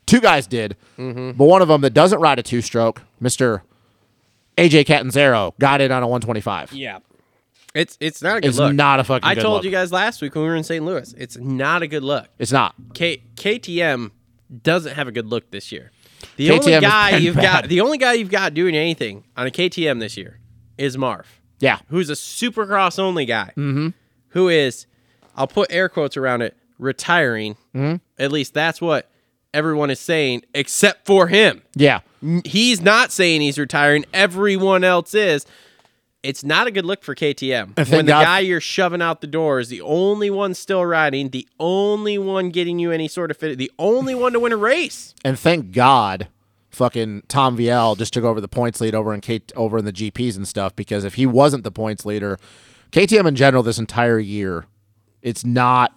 Two guys did, mm-hmm. But one of them that doesn't ride a two-stroke, Mr. AJ Catanzaro, got in on a 125. Yeah, it's not a good look. It's not a fucking. I told you guys last week when we were in St. Louis, it's not a good look. It's not. KTM. Doesn't have a good look this year. The only guy you've got doing anything on a KTM this year is Marv. Yeah, who's a Supercross only guy. Mm-hmm. Who is, I'll put air quotes around it, retiring. Mm-hmm. At least that's what everyone is saying, except for him. Yeah, he's not saying he's retiring. Everyone else is. It's not a good look for KTM. When the guy you're shoving out the door is the only one still riding, the only one getting you any sort of fit, the only one to win a race. And thank God fucking Tom Viel just took over the points lead over in the GPs and stuff, because if he wasn't the points leader, KTM in general this entire year, it's not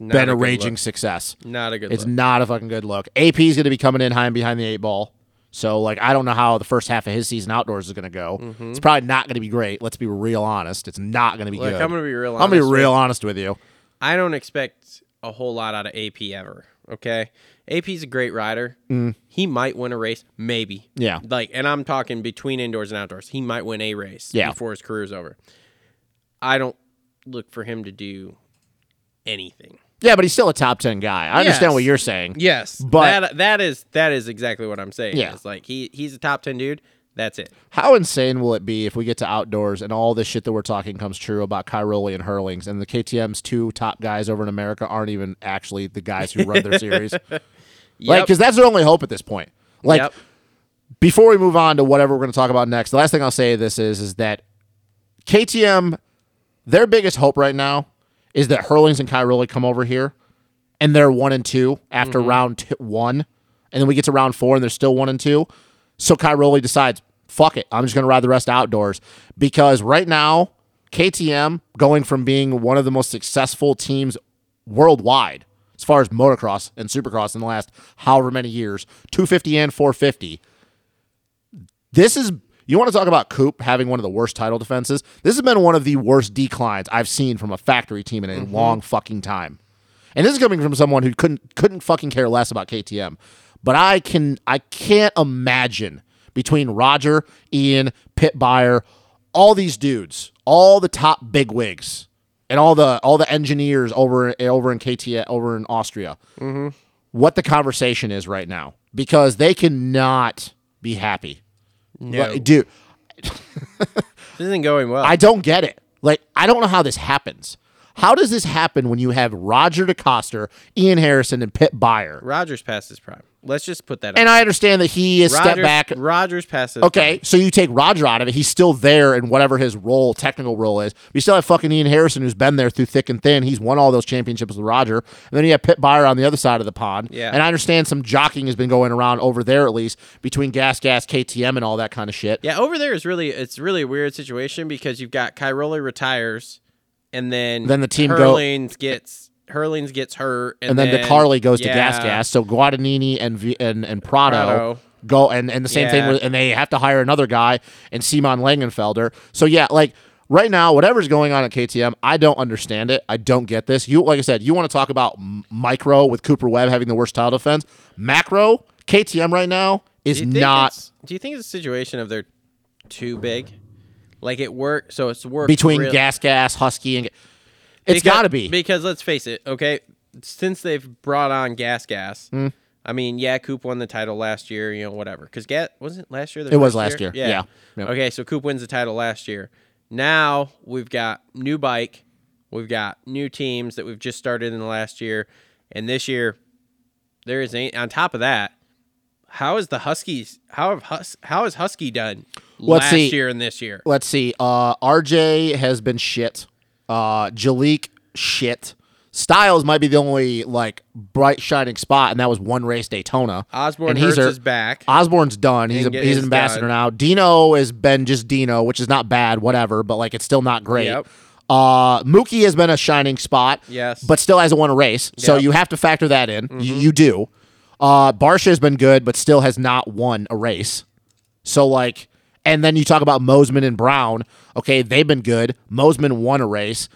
been a raging success. Not a good look. It's not a fucking good look. AP's going to be coming in high and behind the eight ball. So, like, I don't know how the first half of his season outdoors is going to go. Mm-hmm. It's probably not going to be great. Let's be real honest. It's not going to be good. I'm going to be real honest with you. I don't expect a whole lot out of AP ever, okay? AP's a great rider. Mm. He might win a race, maybe. Yeah. Like, and I'm talking between indoors and outdoors. He might win a race before his career's over. I don't look for him to do anything. Yeah, but he's still a top 10 guy. I understand what you're saying. Yes, but that is exactly what I'm saying. Yeah. It's like he's a top 10 dude. That's it. How insane will it be if we get to outdoors and all this shit that we're talking comes true about Cairoli and Herlings, and the KTM's two top guys over in America aren't even actually the guys who run their series? Yep. Like, because that's their only hope at this point. Like, before we move on to whatever we're going to talk about next, the last thing I'll say this is that KTM, their biggest hope right now is that Herlings and Chiaroli come over here, and they're 1 and 2 after round one, and then we get to round 4, and they're still 1 and 2. So Chiaroli decides, fuck it, I'm just going to ride the rest outdoors, because right now KTM, going from being one of the most successful teams worldwide as far as motocross and supercross in the last however many years, 250 and 450, this is, you want to talk about Coop having one of the worst title defenses, this has been one of the worst declines I've seen from a factory team in a long fucking time. And this is coming from someone who couldn't fucking care less about KTM. But I can't imagine, between Roger, Ian, Pitt Byer, all these dudes, all the top bigwigs, and all the engineers over in KTM, over in Austria, what the conversation is right now, because they cannot be happy. No. Like, dude, this isn't going well. I don't get it. Like, I don't know how this happens. How does this happen when you have Roger DeCoster, Ian Harrison, and Pitt Byer? Roger's past his prime. Let's just put that out. And I understand that he is stepped back. Roger's past his prime. Okay, so you take Roger out of it. He's still there in whatever his role, technical role is. But you still have fucking Ian Harrison, who's been there through thick and thin. He's won all those championships with Roger. And then you have Pitt Byer on the other side of the pond. Yeah. And I understand some jockeying has been going around over there, at least, between Gas, KTM, and all that kind of shit. Yeah, over there it's really a weird situation, because you've got Chiaroli retires. And then the team Herlings gets hurt, and then DeCarli goes to Gas. So Guadagnini and Prado go, and the same thing with, and they have to hire another guy, and Simon Langenfelder. So yeah, like right now, whatever's going on at KTM, I don't understand it. I don't get this. You, like I said, you want to talk about micro with Cooper Webb having the worst title defense. Macro, KTM right now is not. Do you think it's a situation of they're too big? Like, it worked, so it's worked between Gas, Husky, and it's got to be, because let's face it, okay, since they've brought on Gas, I mean, yeah, Coop won the title last year, you know, whatever, because it was last year. Yeah. Okay, so Coop wins the title last year. Now we've got new bike, we've got new teams that we've just started in the last year, and this year there is on top of that. How is the Huskies? How has Husky done last year and this year? Let's see. RJ has been shit. Jalik shit. Styles might be the only like bright shining spot, and that was one race Daytona. Osborne is back. Osborne's done. He's an ambassador now. Dino has been just Dino, which is not bad, whatever, but like it's still not great. Yep. Mookie has been a shining spot, yes, but still hasn't won a race. Yep. So you have to factor that in. You do. Barcia has been good, but still has not won a race. So, like, and then you talk about Mosman and Brown. Okay, they've been good. Mosman won a race,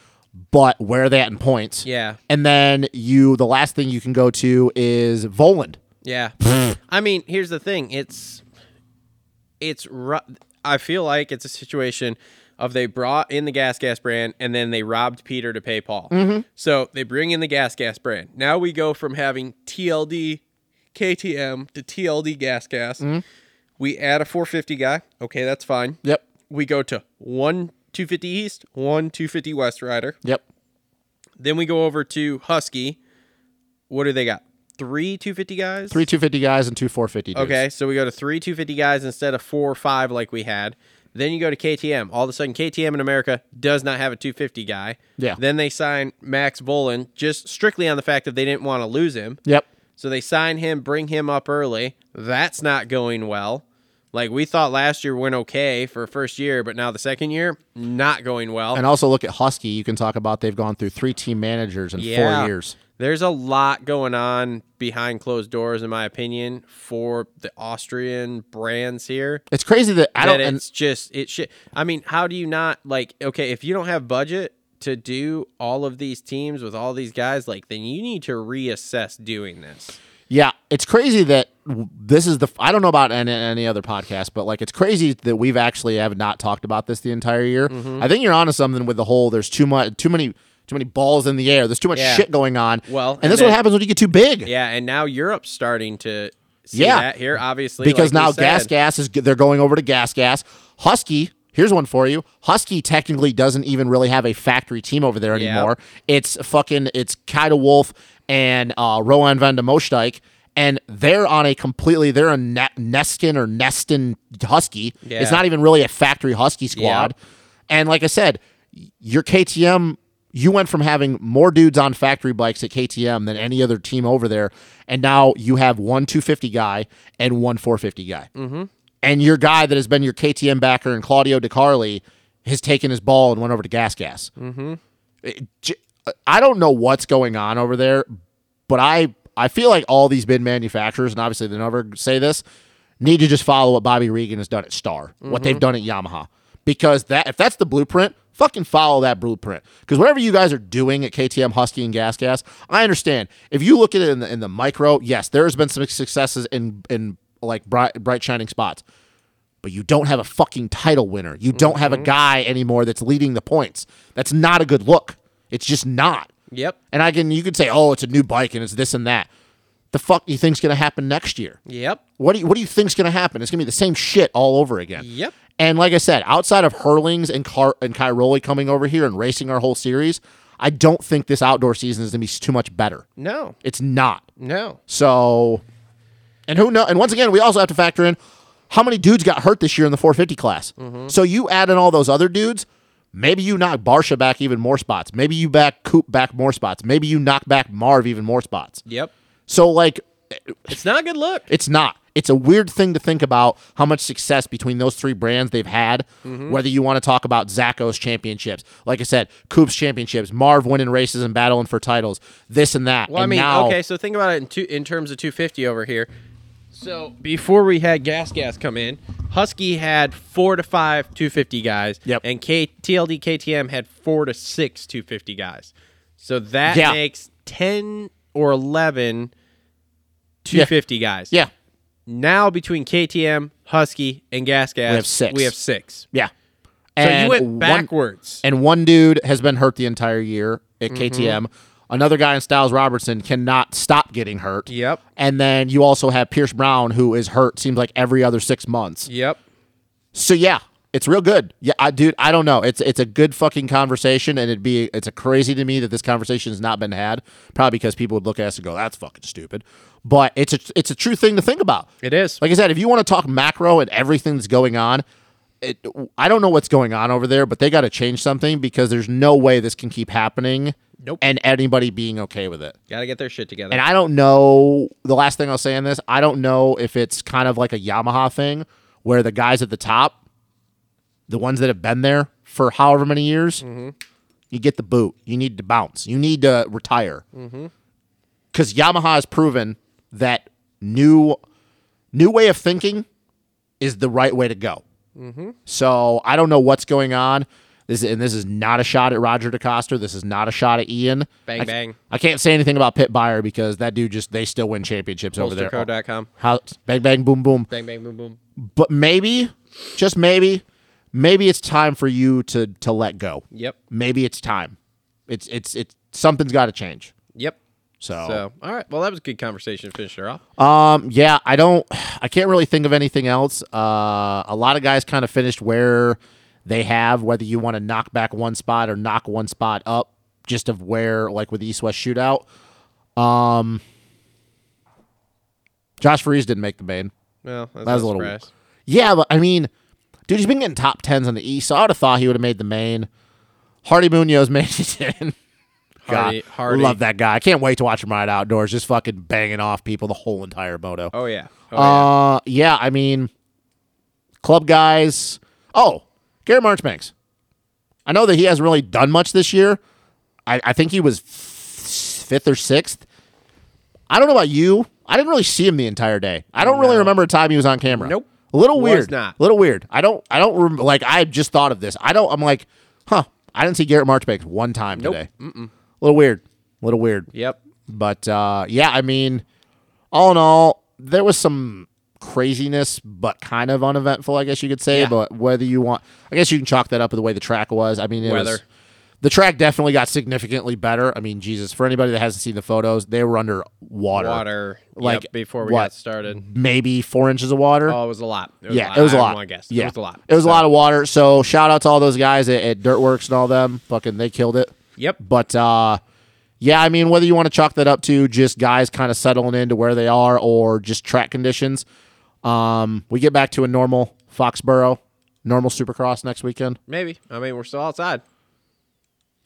but where are they at in points? Yeah. And then the last thing you can go to is Voland. Yeah. I mean, here's the thing. I feel like it's a situation of they brought in the Gas brand, and then they robbed Peter to pay Paul. So they bring in the Gas brand. Now we go from having TLD KTM to TLD Gas. We add a 450 guy. Okay, that's fine. Yep. We go to one 250 East, one 250 West rider. Yep. Then we go over to Husky. What do they got? Three 250 guys? Three 250 guys and two 450 dudes. Okay, so we go to three 250 guys instead of 4 or 5 like we had. Then you go to KTM. All of a sudden, KTM in America does not have a 250 guy. Yeah. Then they sign Max Voland just strictly on the fact that they didn't want to lose him. Yep. So they sign him, bring him up early. That's not going well. Like, we thought last year went okay for first year, but now the second year, not going well. And also look at Husky. You can talk about they've gone through 3 team managers in 4 years. There's a lot going on behind closed doors, in my opinion, for the Austrian brands here. It's crazy that I mean, how do you not, like, okay, if you don't have budget to do all of these teams with all these guys, like, then you need to reassess doing this. Yeah, it's crazy that this is I don't know about any other podcast, but like, it's crazy that we've actually have not talked about this the entire year. I think you're onto something with the whole, there's too many balls in the air. There's too much shit going on. Well, and this is what happens when you get too big. Yeah, and now Europe's starting to see that here, obviously, because like now Gas is, they're going over to Gas. Husky. Here's one for you. Husky technically doesn't even really have a factory team over there anymore. Yeah. It's Kida Wolf and Rohan van de Moosdijk, and they're on a completely, they're a Neston Husky. Yeah. It's not even really a factory Husky squad. Yeah. And like I said, your KTM you went from having more dudes on factory bikes at KTM than any other team over there, and now you have one 250 guy and one 450 guy. Mm-hmm. And your guy that has been your KTM backer and Claudio DiCarli has taken his ball and went over to Gas Gas. Mm-hmm. I don't know what's going on over there, but I feel like all these big manufacturers, and obviously they never say this, need to just follow what Bobby Reagan has done at Star, mm-hmm. what they've done at Yamaha. Because that if that's the blueprint, fucking follow that blueprint. Because whatever you guys are doing at KTM, Husky, and Gas Gas, I understand. If you look at it in the micro, yes, there's been some successes in like bright shining spots. But you don't have a fucking title winner. You don't mm-hmm. have a guy anymore that's leading the points. That's not a good look. It's just not. Yep. And you could say, oh, it's a new bike and it's this and that. The fuck do you think's going to happen next year? Yep. What do you think's going to happen? It's going to be the same shit all over again. Yep. And like I said, outside of Herlings and Cairoli coming over here and racing our whole series, I don't think this outdoor season is going to be too much better. No. It's not. No. So, and who knows? And once again, we also have to factor in how many dudes got hurt this year in the 450 class. Mm-hmm. So you add in all those other dudes, maybe you knock Barcia back even more spots. Maybe you back Coop back more spots. Maybe you knock back Marv even more spots. Yep. So, like... It's not a good look. It's not. It's a weird thing to think about how much success between those three brands they've had, mm-hmm. whether you want to talk about Zacco's championships, like I said, Coop's championships, Marv winning races and battling for titles, this and that. Well, and I mean, now, okay, so think about it in terms of 250 over here. So before we had Gas Gas come in, Husky had 4 to 5 250 guys, yep. and TLD KTM had 4 to 6 250 guys. So that yeah. makes 10 or 11 250 yeah. guys. Yeah. Now between KTM, Husky, and Gas Gas, we have six. Yeah. And so you went backwards. One dude has been hurt the entire year at mm-hmm. KTM. Another guy in Styles Robertson cannot stop getting hurt. Yep. And then you also have Pierce Brown, who is hurt, seems like every other 6 months. Yep. So, yeah, it's real good. Yeah, I don't know. It's a good fucking conversation, and it's crazy to me that this conversation has not been had, probably because people would look at us and go, that's fucking stupid. But it's a true thing to think about. It is. Like I said, if you want to talk macro and everything that's going on, I don't know what's going on over there, but they got to change something because there's no way this can keep happening. Nope. And anybody being okay with it. Got to get their shit together. And I don't know, the last thing I'll say on this, I don't know if it's kind of like a Yamaha thing where the guys at the top, the ones that have been there for however many years, mm-hmm. you get the boot. You need to bounce. You need to retire. Mm-hmm. Because Yamaha has proven that new way of thinking is the right way to go. Mm-hmm. So I don't know what's going on. This is not a shot at Roger DeCoster. This is not a shot at Ian. Bang. I can't say anything about Pitt Byer because that dude they still win championships over there. Holster Co.com. Bang, bang, boom, boom. Bang, bang, boom, boom. But maybe, just maybe it's time for you to let go. Yep. Maybe it's time. It's something's got to change. Yep. So, all right. Well, that was a good conversation to finish her off. Yeah, I can't really think of anything else. A lot of guys kind of finished where they have, whether you want to knock back one spot or knock one spot up, just of where, like with the East-West shootout. Josh Faries didn't make the main. Well, that was a little weird. Yeah, but I mean, dude, he's been getting top 10s on the East, so I would have thought he would have made the main. Hardy Munoz made it in. God, Hardy. Love that guy. I can't wait to watch him ride outdoors, just fucking banging off people the whole entire moto. Oh, yeah. Yeah, I mean, club guys. Oh, Garrett Marchbanks. I know that he hasn't really done much this year. I think he was fifth or sixth. I don't know about you. I didn't really see him the entire day. I don't really remember a time he was on camera. Nope. A little weird. Was not. A little weird. I don't like, I just thought of this. I'm like, huh, I didn't see Garrett Marchbanks one time today. Mm-mm. A little weird. Yep. But, yeah, I mean, all in all, there was some craziness, but kind of uneventful, I guess you could say. Yeah. But whether you want, I guess you can chalk that up with the way the track was. I mean, the track definitely got significantly better. I mean, Jesus, for anybody that hasn't seen the photos, they were under water. Like yep, before we got started. Maybe 4 inches of water. Oh, it was a lot. It was a lot. It was a lot. It was a lot of water. So shout out to all those guys at Dirtworks and all them. Fucking, they killed it. Yep. But, yeah, I mean, whether you want to chalk that up to just guys kind of settling into where they are or just track conditions, we get back to a normal Foxborough, normal Supercross next weekend. Maybe. I mean, we're still outside.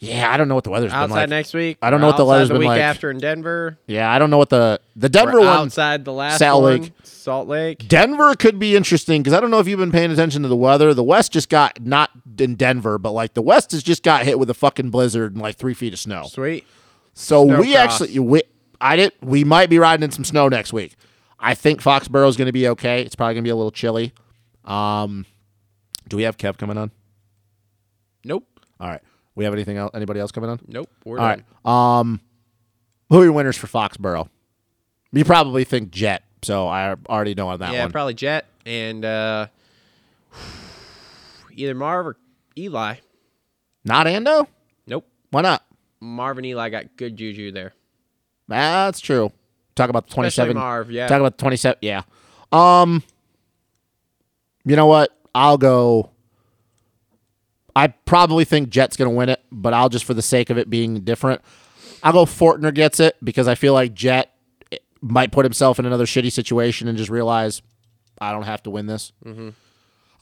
Yeah, I don't know what the weather's outside been like. Outside next week? I don't know what the weather's been like. The week after in Denver? Yeah, I don't know what the Denver one. Outside the last one, Salt Lake. Denver could be interesting because I don't know if you've been paying attention to the weather. The West just got, not in Denver, but like the West has just got hit with a fucking blizzard and like 3 feet of snow. Sweet. So we might be riding in some snow next week. I think Foxborough is going to be okay. It's probably going to be a little chilly. Do we have Kev coming on? Nope. All right. We have anything else? Anybody else coming on? Nope. All right. Who are your winners for Foxborough? You probably think Jet, so I already know on that one. Yeah, probably Jet and either Marv or Eli. Not Ando? Nope. Why not? Marv and Eli got good juju there. That's true. Talk about the 27. Especially Marv, yeah. Talk about the 27. Yeah. You know what? I'll go. I probably think Jet's going to win it, but I'll just for the sake of it being different, I'll go Fortner gets it because I feel like Jet might put himself in another shitty situation and just realize I don't have to win this. Mm-hmm.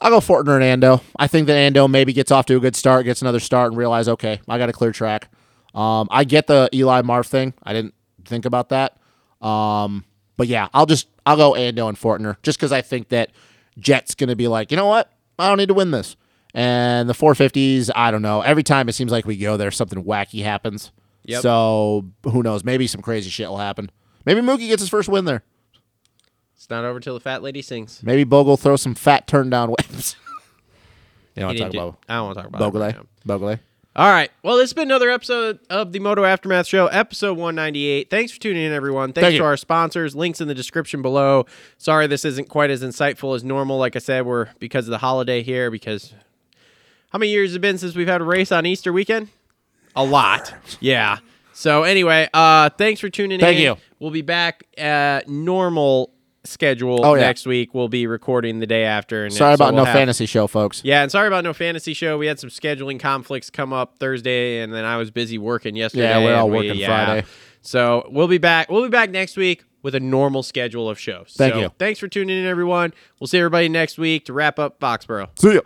I'll go Fortner and Ando. I think that Ando maybe gets off to a good start, gets another start, and realize, okay, I got a clear track. I get the Eli Marv thing. I didn't think about that. But yeah, I'll go Ando and Fortner just because I think that Jet's going to be like, you know what? I don't need to win this. And the 450s, I don't know. Every time it seems like we go there, something wacky happens. Yep. So who knows? Maybe some crazy shit will happen. Maybe Mookie gets his first win there. It's not over till the fat lady sings. Maybe Bogle throws some fat turn-down whips. You don't want to talk about I don't want to talk about Bogle. Right Bogle. All right. Well, it's been another episode of the Moto Aftermath show, episode 198. Thanks for tuning in, everyone. Thanks to our sponsors. Links in the description below. Sorry this isn't quite as insightful as normal. Like I said, we're because of the holiday here, because... How many years has it been since we've had a race on Easter weekend? A lot. Yeah. So anyway, thanks for tuning in. Thank you. We'll be back at normal schedule next week. We'll be recording the day after. And sorry about no fantasy show, folks. Yeah, and sorry about no fantasy show. We had some scheduling conflicts come up Thursday, and then I was busy working yesterday. Yeah, we're all working Friday. So we'll be back. We'll be back next week with a normal schedule of shows. Thank you. Thanks for tuning in, everyone. We'll see everybody next week to wrap up Foxborough. See ya.